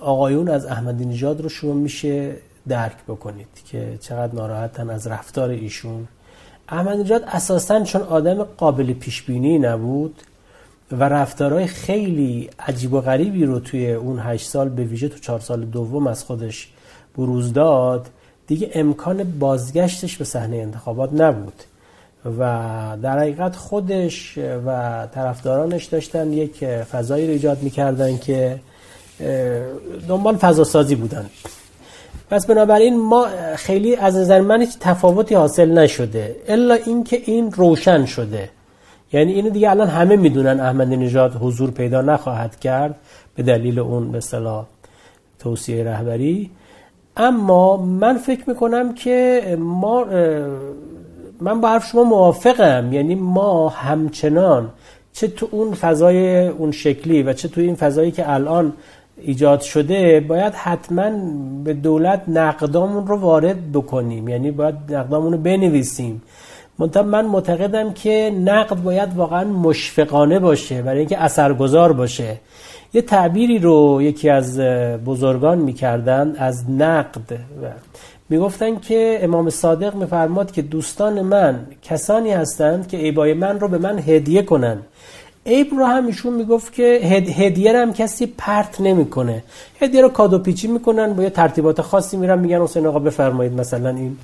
آقایون از احمدی نژاد رو شما میشه درک بکنید که چقدر ناراحتن از رفتار ایشون. احمدی نژاد اساساً چون آدم قابل پیشبینی نبود و رفتارهای خیلی عجیب و غریبی رو توی اون هشت سال به ویژه تو چهار سال دوم از خودش بروز داد، دیگه امکان بازگشتش به صحنه انتخابات نبود و در حقیقت خودش و طرفدارانش داشتن یک فضایی رو ایجاد می‌کردن که دنبال فضا سازی بودن. پس بنابراین ما خیلی از نظر من هیچ تفاوتی حاصل نشده، الا اینکه این روشن شده. یعنی اینو دیگه الان همه میدونن احمدی نژاد حضور پیدا نخواهد کرد به دلیل اون به اصطلاح توصیه رهبری. اما من فکر می‌کنم که ما من با حرف شما موافقم، یعنی ما همچنان چه تو اون فضای اون شکلی و چه تو این فضایی که الان ایجاد شده باید حتما به دولت نقدامون رو وارد بکنیم، یعنی باید نقدامون رو بنویسیم. منتها من معتقدم که نقد باید واقعا مشفقانه باشه برای اینکه اثرگذار باشه. یه تعبیری رو یکی از بزرگان می‌کردن از نقد، می‌گفتن که امام صادق می‌فرماد که دوستان من کسانی هستند که عیبای من رو به من هدیه کنن. عیب رو هم ایشون میگفت که هد... هدیه رو هم کسی پرت نمیکنه، هدیه رو کادو پیچی میکنن، با یه ترتیبات خاصی میرن میگن حسین آقا بفرمایید مثلا این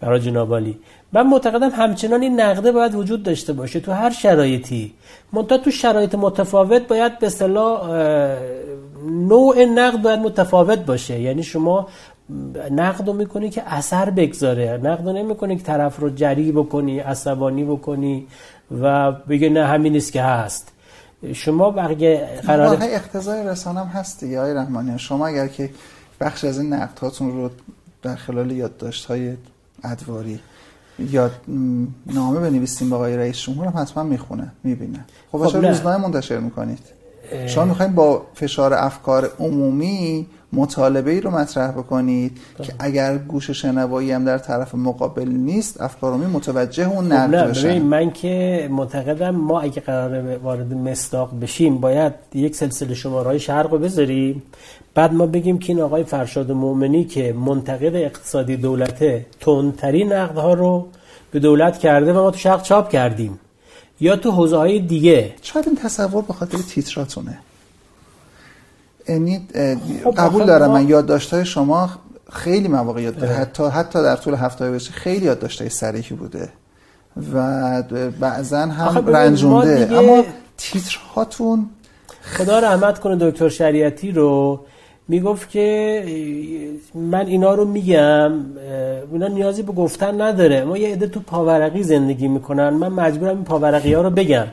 برای جناب عالی. من معتقدم همچنان این نقده باید وجود داشته باشه تو هر شرایطی، منتها تو شرایط متفاوت باید به اصطلاح نوع نقد باید متفاوت باشه، یعنی شما نقد رو میکنی که اثر بگذاره، نقد رو نمیکنی که طرف رو جری بکنی، عصبانی بکنی و بگه نه همین نیست که هست. شما بقیه قراره واقعا اقتضای رسانم هست دیگه آقای رحمانیان. شما اگر که بخش از این نقدهاتون رو در خلال یادداشت‌های ادواری یا نامه بنویسیم با آقای رئیس جمهور هم حتما میخونه میبینه. خب باشه خب روزنامه منتشر میکنید. شما میخواین با فشار افکار عمومی مطالبه ای رو مطرح بکنید ده. که اگر گوش شنوایی هم در طرف مقابل نیست افکارومی متوجه اون نقد بشن. من که معتقدم ما اگه قرار وارد مصداق بشیم باید یک سلسله شماره‌های شرق رو بذاریم، بعد ما بگیم که این آقای فرشاد مومنی که منتقد اقتصادی دولته تندترین نقدها رو به دولت کرده و ما تو شرق چاپ کردیم یا تو حوزه‌های دیگه. شاید این تصور به خاطر تیتراتونه. یعنی قبول دارم من یادداشت‌های شما خیلی مواقع یاد داره، حتی حتی در طول هفته‌های پیش خیلی یادداشت‌های صریحی بوده و بعضا هم رنجونده دیگه... اما تیترهاتون خدا رحمت کنه دکتر شریعتی رو میگفت که من اینا رو میگم اینا نیازی به گفتن نداره، ما یه عده تو پاورقی زندگی میکنن، من مجبورم این پاورقی‌ها رو بگم.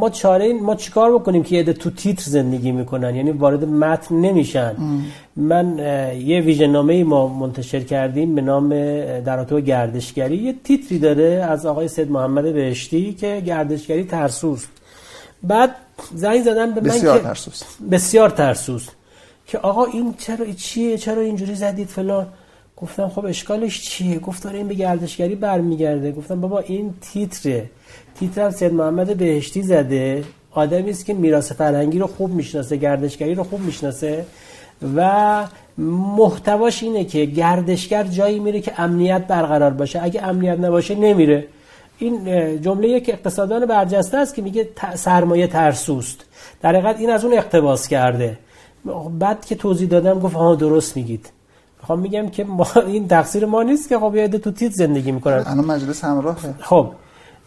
ما چاره این ما چیکار بکنیم که ایده تو تیتر زندگی میکنن، یعنی وارد متن نمیشن. ام. من یه ویژنامه‌ای ما منتشر کردیم به نام در اتو گردشگری، یه تیتری داره از آقای سید محمد بهشتی که گردشگری ترسوست. بعد زنگ زدن به من بسیار که ترسوست. بسیار ترسوست که آقا این چرا چیه، چرا اینجوری زدید فلان. گفتم خب اشکالش چیه؟ گفت آره این به گردشگری برمیگرده. گفتم بابا این تیتره، تیتر سید محمد بهشتی زده، آدمی است که میراث فرهنگی رو خوب میشناسه، گردشگری رو خوب میشناسه و محتواش اینه که گردشگر جایی میره که امنیت برقرار باشه، اگه امنیت نباشه نمیره. این جمله یک اقتصاددان برجسته است که میگه سرمایه ترسوست، در حقیقت این از اون اقتباس کرده. بعد که توضیح دادم گفت ها درست میگید. خب میگم که ما این تقصیر ما نیست که خب یاد تو تیت زندگی میکنن. الان مجلس همراهه. خب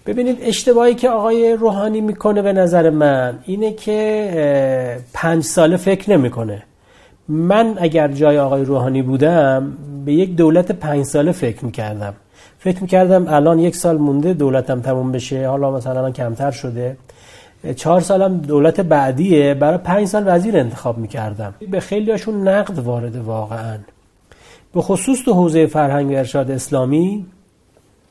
ببینید اشتباهی که آقای روحانی میکنه به نظر من اینه که پنج ساله فکر نمیکنه. من اگر جای آقای روحانی بودم به یک دولت پنج ساله فکر میکردم، فکر میکردم الان یک سال مونده دولتم تموم بشه، حالا مثلا من کمتر شده چهار سالم دولت بعدیه، برای پنج سال وزیر انتخاب میکردم. به خیلی هاشون نقد وارده واقعاً، به خصوص تو حوزه فرهنگ و ارشاد اسلامی.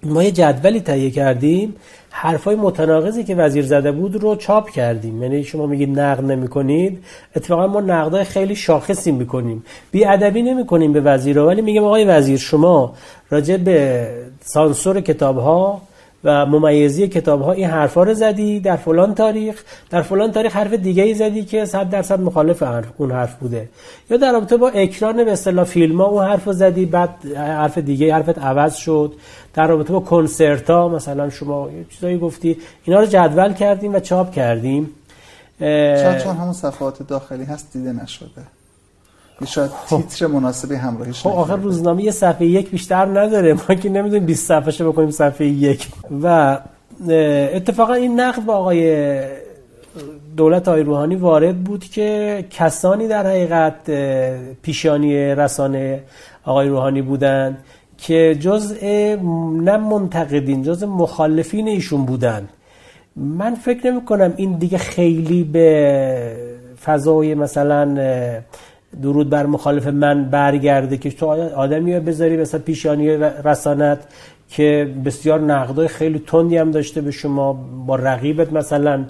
ما یه جدولی تهیه کردیم، حرفای متناقضی که وزیر زده بود رو چاپ کردیم. یعنی شما میگید نقد نمی‌کنید، اتفاقا ما نقدای خیلی شاخصی می‌کنیم، بی‌ادبی نمی‌کنیم به وزیرا، ولی میگم آقای وزیر شما راجع به سانسور کتاب‌ها و ممیزی کتاب‌ها این حرفا رو زدی، در فلان تاریخ در فلان تاریخ حرف دیگه‌ای زدی که صد درصد مخالف اون حرف بوده، یا در رابطه با اکران به اصطلاح فیلم‌ها اون حرفو زدی بعد حرف دیگه حرفت عوض شد، در رابطه با کنسرت‌ها مثلا شما چیزایی گفتی. اینا رو جدول کردیم و چاپ کردیم. چون چون همون صفحات داخلی هست دیده نشده. شاید تیتر مناسبی همراهیش خب آخر روزنامه یه صفحه یک بیشتر نداره، ما که نمیدونیم بیست صفحه‌شو بکنیم صفحه یک. و اتفاقا این نقد با آقای دولت آقای روحانی وارد بود که کسانی در حقیقت پیشانی رسانه آقای روحانی بودند که جزء نه منتقدین جزء مخالفین ایشون بودند. من فکر نمی‌کنم این دیگه خیلی به فضای مثلا درود بر مخالف من برگرده که تو آدمی بذاری مثلا پیشانی رسانت که بسیار نقدای خیلی تندی هم داشته به شما، با رقیبت مثلا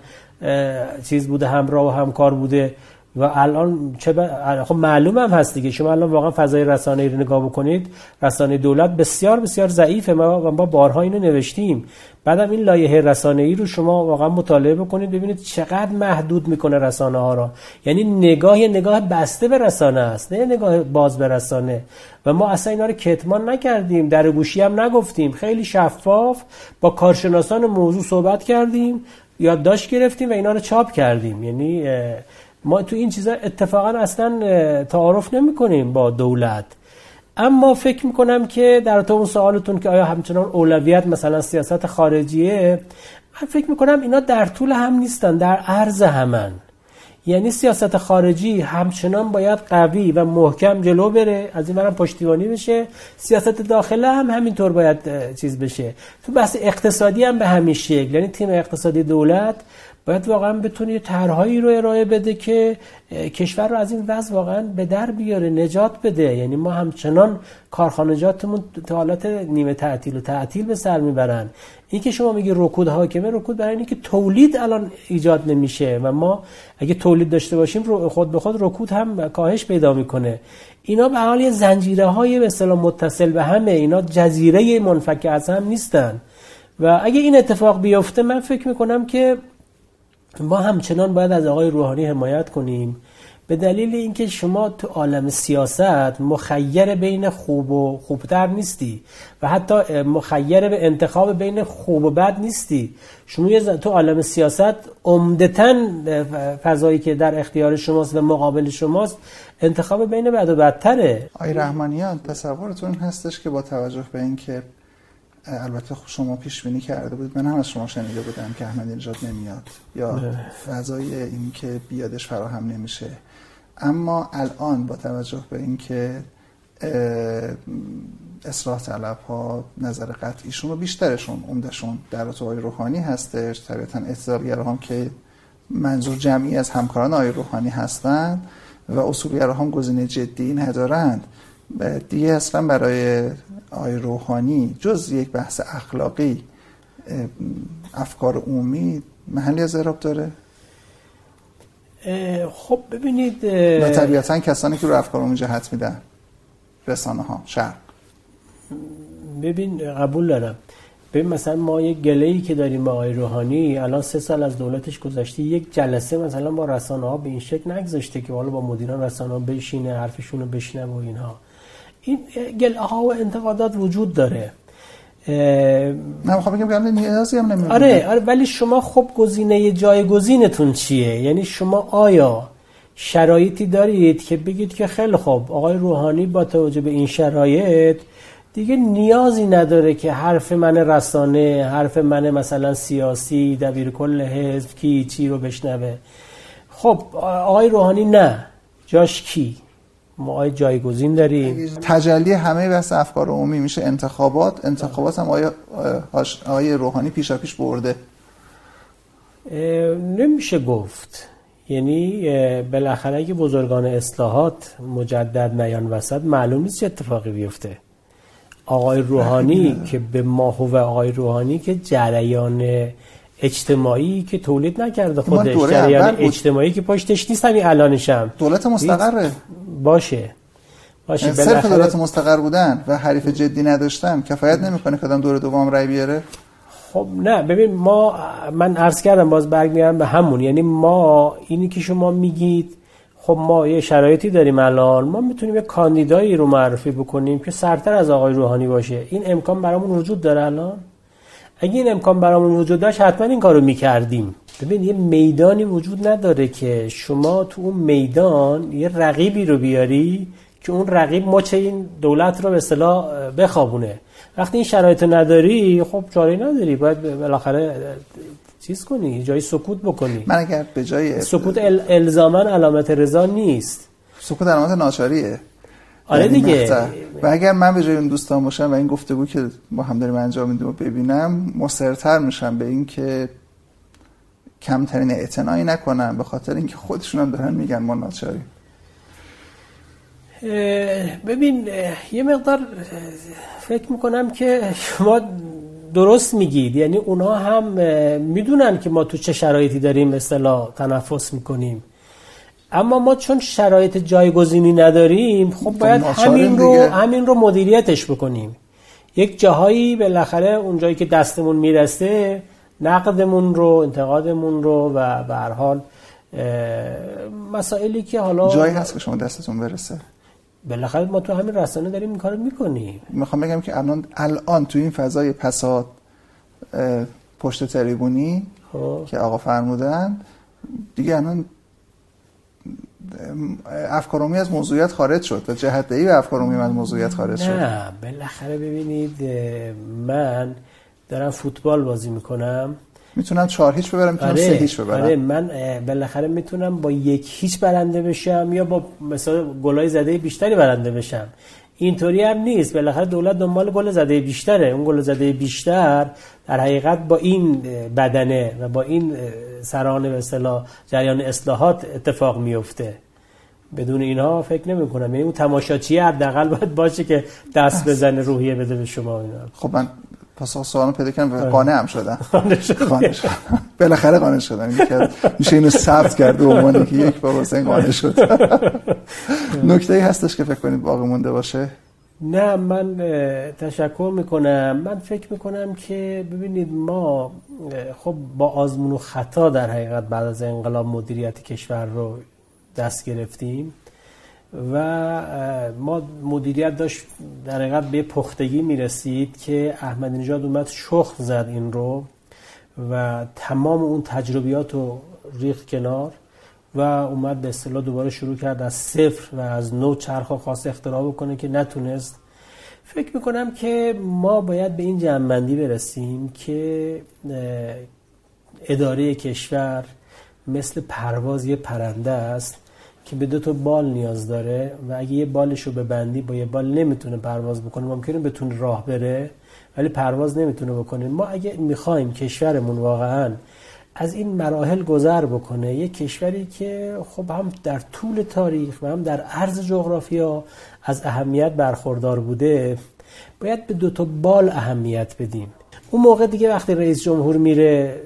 چیز بوده، همراه و همکار بوده و الان چه ب... خب معلوم هم هست دیگه. شما الان واقعا فضای رسانه‌ای رو نگاه بکنید، رسانه دولت بسیار بسیار ضعیفه. ما ما بارها اینو نوشتیم. بعدم این لایحه رسانه‌ای رو شما واقعا مطالعه بکنید، ببینید چقدر محدود میکنه رسانه ها رو. یعنی نگاه نگاه بسته به رسانه است، نه نگاه باز به رسانه. و ما اصلا اینا رو کتمان نکردیم، در گوشی هم نگفتیم، خیلی شفاف با کارشناسان موضوع صحبت کردیم، یادداشت گرفتیم و اینا رو چاپ کردیم. یعنی ما تو این چیزا اتفاقا اصلا تعارف نمی کنیم با دولت. اما فکر می کنم که در تو اون سوالتون که آیا همچنان اولویت مثلا سیاست خارجیه، من فکر می کنم اینا در طول هم نیستن، در عرض همن. یعنی سیاست خارجی همچنان باید قوی و محکم جلو بره، از این برم پشتیبانی بشه. سیاست داخله هم همینطور باید چیز بشه. تو بحث اقتصادی هم به همین شکل، یعنی تیم اقتصادی دولت باید واقعا بتونه یه طرحهایی رو ارائه بده که کشور رو از این وضع واقعا به در بیاره، نجات بده. یعنی ما همچنان کارخانجاتمون تا حالت نیمه تعطیل و تعطیل به سر میبرن. این که شما میگی رکود حاکمه، رکود برای اینه که تولید الان ایجاد نمیشه و ما اگه تولید داشته باشیم خود به خود رکود هم کاهش پیدا میکنه. اینا به حال یه زنجیره های به اصطلاح متصل به همه، اینا جزیره منفک از هم نیستن. و اگه این اتفاق بیفته، من فکر میکنم که ما همچنان باید از آقای روحانی حمایت کنیم، به دلیل اینکه شما تو عالم سیاست مخیر بین خوب و خوبتر نیستی و حتی مخیر به انتخاب بین خوب و بد نیستی. شما تو عالم سیاست عمدتاً فضایی که در اختیار شماست و مقابل شماست انتخاب بین بد و بدتره. آقای رحمانیان، تصورتون هستش که با توجه به اینکه البته شما پیش بینی کرده بود، من هم از شما شنیده بودم که احمد نژاد نمیاد یا فضای این که بیادش فراهم نمیشه، اما الان با توجه به این که اصلاح طلب ها نظر قطعیشون و بیشترشون عمدشون در رابطه روحانی هستش، طبیعتا اعتزالگرها هم که منظور جمعی از همکاران آقای روحانی هستند و اصولگرها هم گزینه جدی ندارند، دیگه اصلا برای آقای روحانی جز یک بحث اخلاقی افکار عمومی محلی از اعراب داره؟ خب ببینید، و طبیعتا کسانی که رو افکار عمومی جهت میدن، رسانه ها، شرق. ببین، قبول دارم. ببین مثلا ما یک گله‌ای که داریم با آقای روحانی، الان سه سال از دولتش گذشته، یک جلسه مثلا با رسانه ها به این شکل نگذاشته که والا با مدیران رسانه ها بشینه، حرفشون رو بشنوه و اینها. این گله ها و انتقادات وجود داره. من خب میگم که نیازی هم نمی‌بینم. آره آره، ولی شما خب گزینه جایگزینتون چیه؟ یعنی شما آیا شرایطی دارید که بگید که خیلی خب آقای روحانی با توجه به این شرایط دیگه نیازی نداره که حرف من رسانه، حرف من مثلا سیاسی، دبیر کل حزب کی چی رو بشنوه؟ خب آقای روحانی نه، جاش کی؟ ما آقای جایگزین داریم. تجلی همه بحث افکار عمومی میشه انتخابات. انتخابات هم آقای آقای روحانی پیشا پیش برده، نمیشه گفت. یعنی بالاخره اگه بزرگان اصلاحات مجدد نیان وسط، معلوم نیست چه اتفاقی بیفته. آقای روحانی که به ماهو و آقای روحانی که جریان اجتماعی که تولید نکرده خودش، جریان اجتماعی که پشتش نیست، همین الانشم دولت مستقره باشه باشه صرف دولت مستقر بودن و حریف جدی نداشتن کفایت نمیکنه که آدم دور دوم رای بیاره. خب نه، ببین ما من عرض کردم، باز برمیگردم به همون. یعنی ما اینی که شما میگید خب ما یه شرایطی داریم، الان ما میتونیم یه کاندیدایی رو معرفی بکنیم که سرتر از آقای روحانی باشه. این امکان برامون وجود داره الان؟ اگه این امکان برامون وجود داشت حتما این کارو میکردیم. ببین یه میدانی وجود نداره که شما تو اون میدان یه رقیبی رو بیاری که اون رقیب مچ این دولت رو به اصطلاح بخوابونه. وقتی این شرایطو نداری، خب چاره‌ای نداری، باید بالاخره چیز کنی، جای سکوت بکنی. من اگر به جای سکوت ال... الزاماً علامت رضا نیست، سکوت علامت ناچاریه. آره دیگه مختر. و اگر من به جای اون دوستان باشم و این گفتگو که با هم داریم انجام میدیم رو ببینم، مصرتر میشم به این که کمترین اعتنایی نکنم، به خاطر اینکه خودشون هم دارن میگن ما ناچاریم. ببین یه مقدار فکر میکنم که شما درست میگید. یعنی اونا هم میدونن که ما تو چه شرایطی داریم به اصطلاح تنفس میکنیم، اما ما چون شرایط جایگزینی نداریم، خب باید همین رو همین رو مدیریتش بکنیم. یک جاهایی بالاخره اونجایی که دستمون میرسه نقدمون رو، انتقادمون رو و به هر حال مسائلی که حالا جایی هست که شما دستتون برسه، بالاخره ما تو همین رسانه داریم این کارو میکنیم. میخوام بگم که الان الان تو این فضای پسات پشت تریبونی خب. که آقا فرمودن دیگه الان افکارومی از موضوعیت خارج شد و جهت‌دهی و افکارومی از موضوعیت خارج شد. نه بالاخره ببینید من دارم فوتبال بازی میکنم، میتونم چهار هیچ ببرم، میتونم آره، سه هیچ ببرم. آره من بالاخره میتونم با یک هیچ برنده بشم یا با مثلا گلای زده بیشتری برنده بشم. اینطوری هم نیست، بالاخره دولت دنبال گل زده بیشتره. اون گل زده بیشتر در حقیقت با این بدنه و با این سران به اصطلاح جریان اصلاحات اتفاق میفته. بدون اینها فکر نمی‌کنم، یعنی اون تماشاچی حداقل باید باشه که دست بزنه، روحیه بده به شما. اینا خب من پس سوالو پیدا کردم و قانع هم شدم. قانع شدم. بالاخره قانع شدم. میشه اینو ثبت کرد به عنوان که یک بار حسین قانع شد. نکته‌ای هستش که فکر کنید باقی مونده باشه؟ نه من تشکر میکنم. من فکر میکنم که ببینید ما خب با آزمون و خطا در حقیقت بعد از انقلاب مدیریت کشور رو دست گرفتیم و ما مدیریت داشت در حقیقت به پختگی میرسید که احمد نژاد اومد شخم زد این رو و تمام اون تجربیات رو ریخت کنار و اومد به اصطلاح دوباره شروع کرد از صفر و از نو چرخ و خاص اختراع بکنه که نتونست. فکر میکنم که ما باید به این جنبندی برسیم که اداره کشور مثل پرواز یه پرنده است که به دو تا بال نیاز داره و اگه یه بالش رو ببندی با یه بال نمیتونه پرواز بکنه. ممکنه بتونه راه بره ولی پرواز نمیتونه بکنه. ما اگه میخوایم کشورمون واقعاً از این مراحل گذر بکنه، یک کشوری که خب هم در طول تاریخ و هم در عرض جغرافیا از اهمیت برخوردار بوده، باید به دو تا بال اهمیت بدیم. اون موقع دیگه وقتی رئیس جمهور میره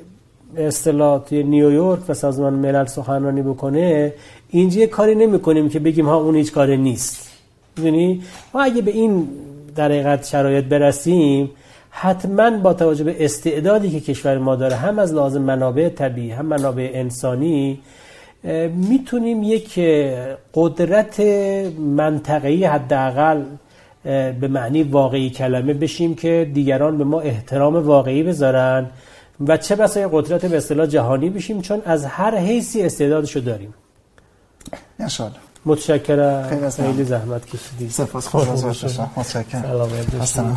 اصطلاح توی نیویورک و سازمان ملل سخنرانی بکنه، اینجا کاری نمی‌کنیم که بگیم ها اون هیچ کاری نیست. می‌دونی ما اگه به این در حقیقت شرایط برسیم، حتما با توجه به استعدادی که کشور ما داره، هم از لحاظ منابع طبیعی هم منابع انسانی، میتونیم یک قدرت منطقه‌ای حداقل به معنی واقعی کلمه بشیم که دیگران به ما احترام واقعی بذارن و چه بسا قدرت به اصطلاح جهانی بشیم، چون از هر حیثی استعدادشو داریم. ان شاء الله. متشکرم. خیلی, خیلی زحمت کشیدید. سپاسگزارم. متشکرم. متشکرم. سلام.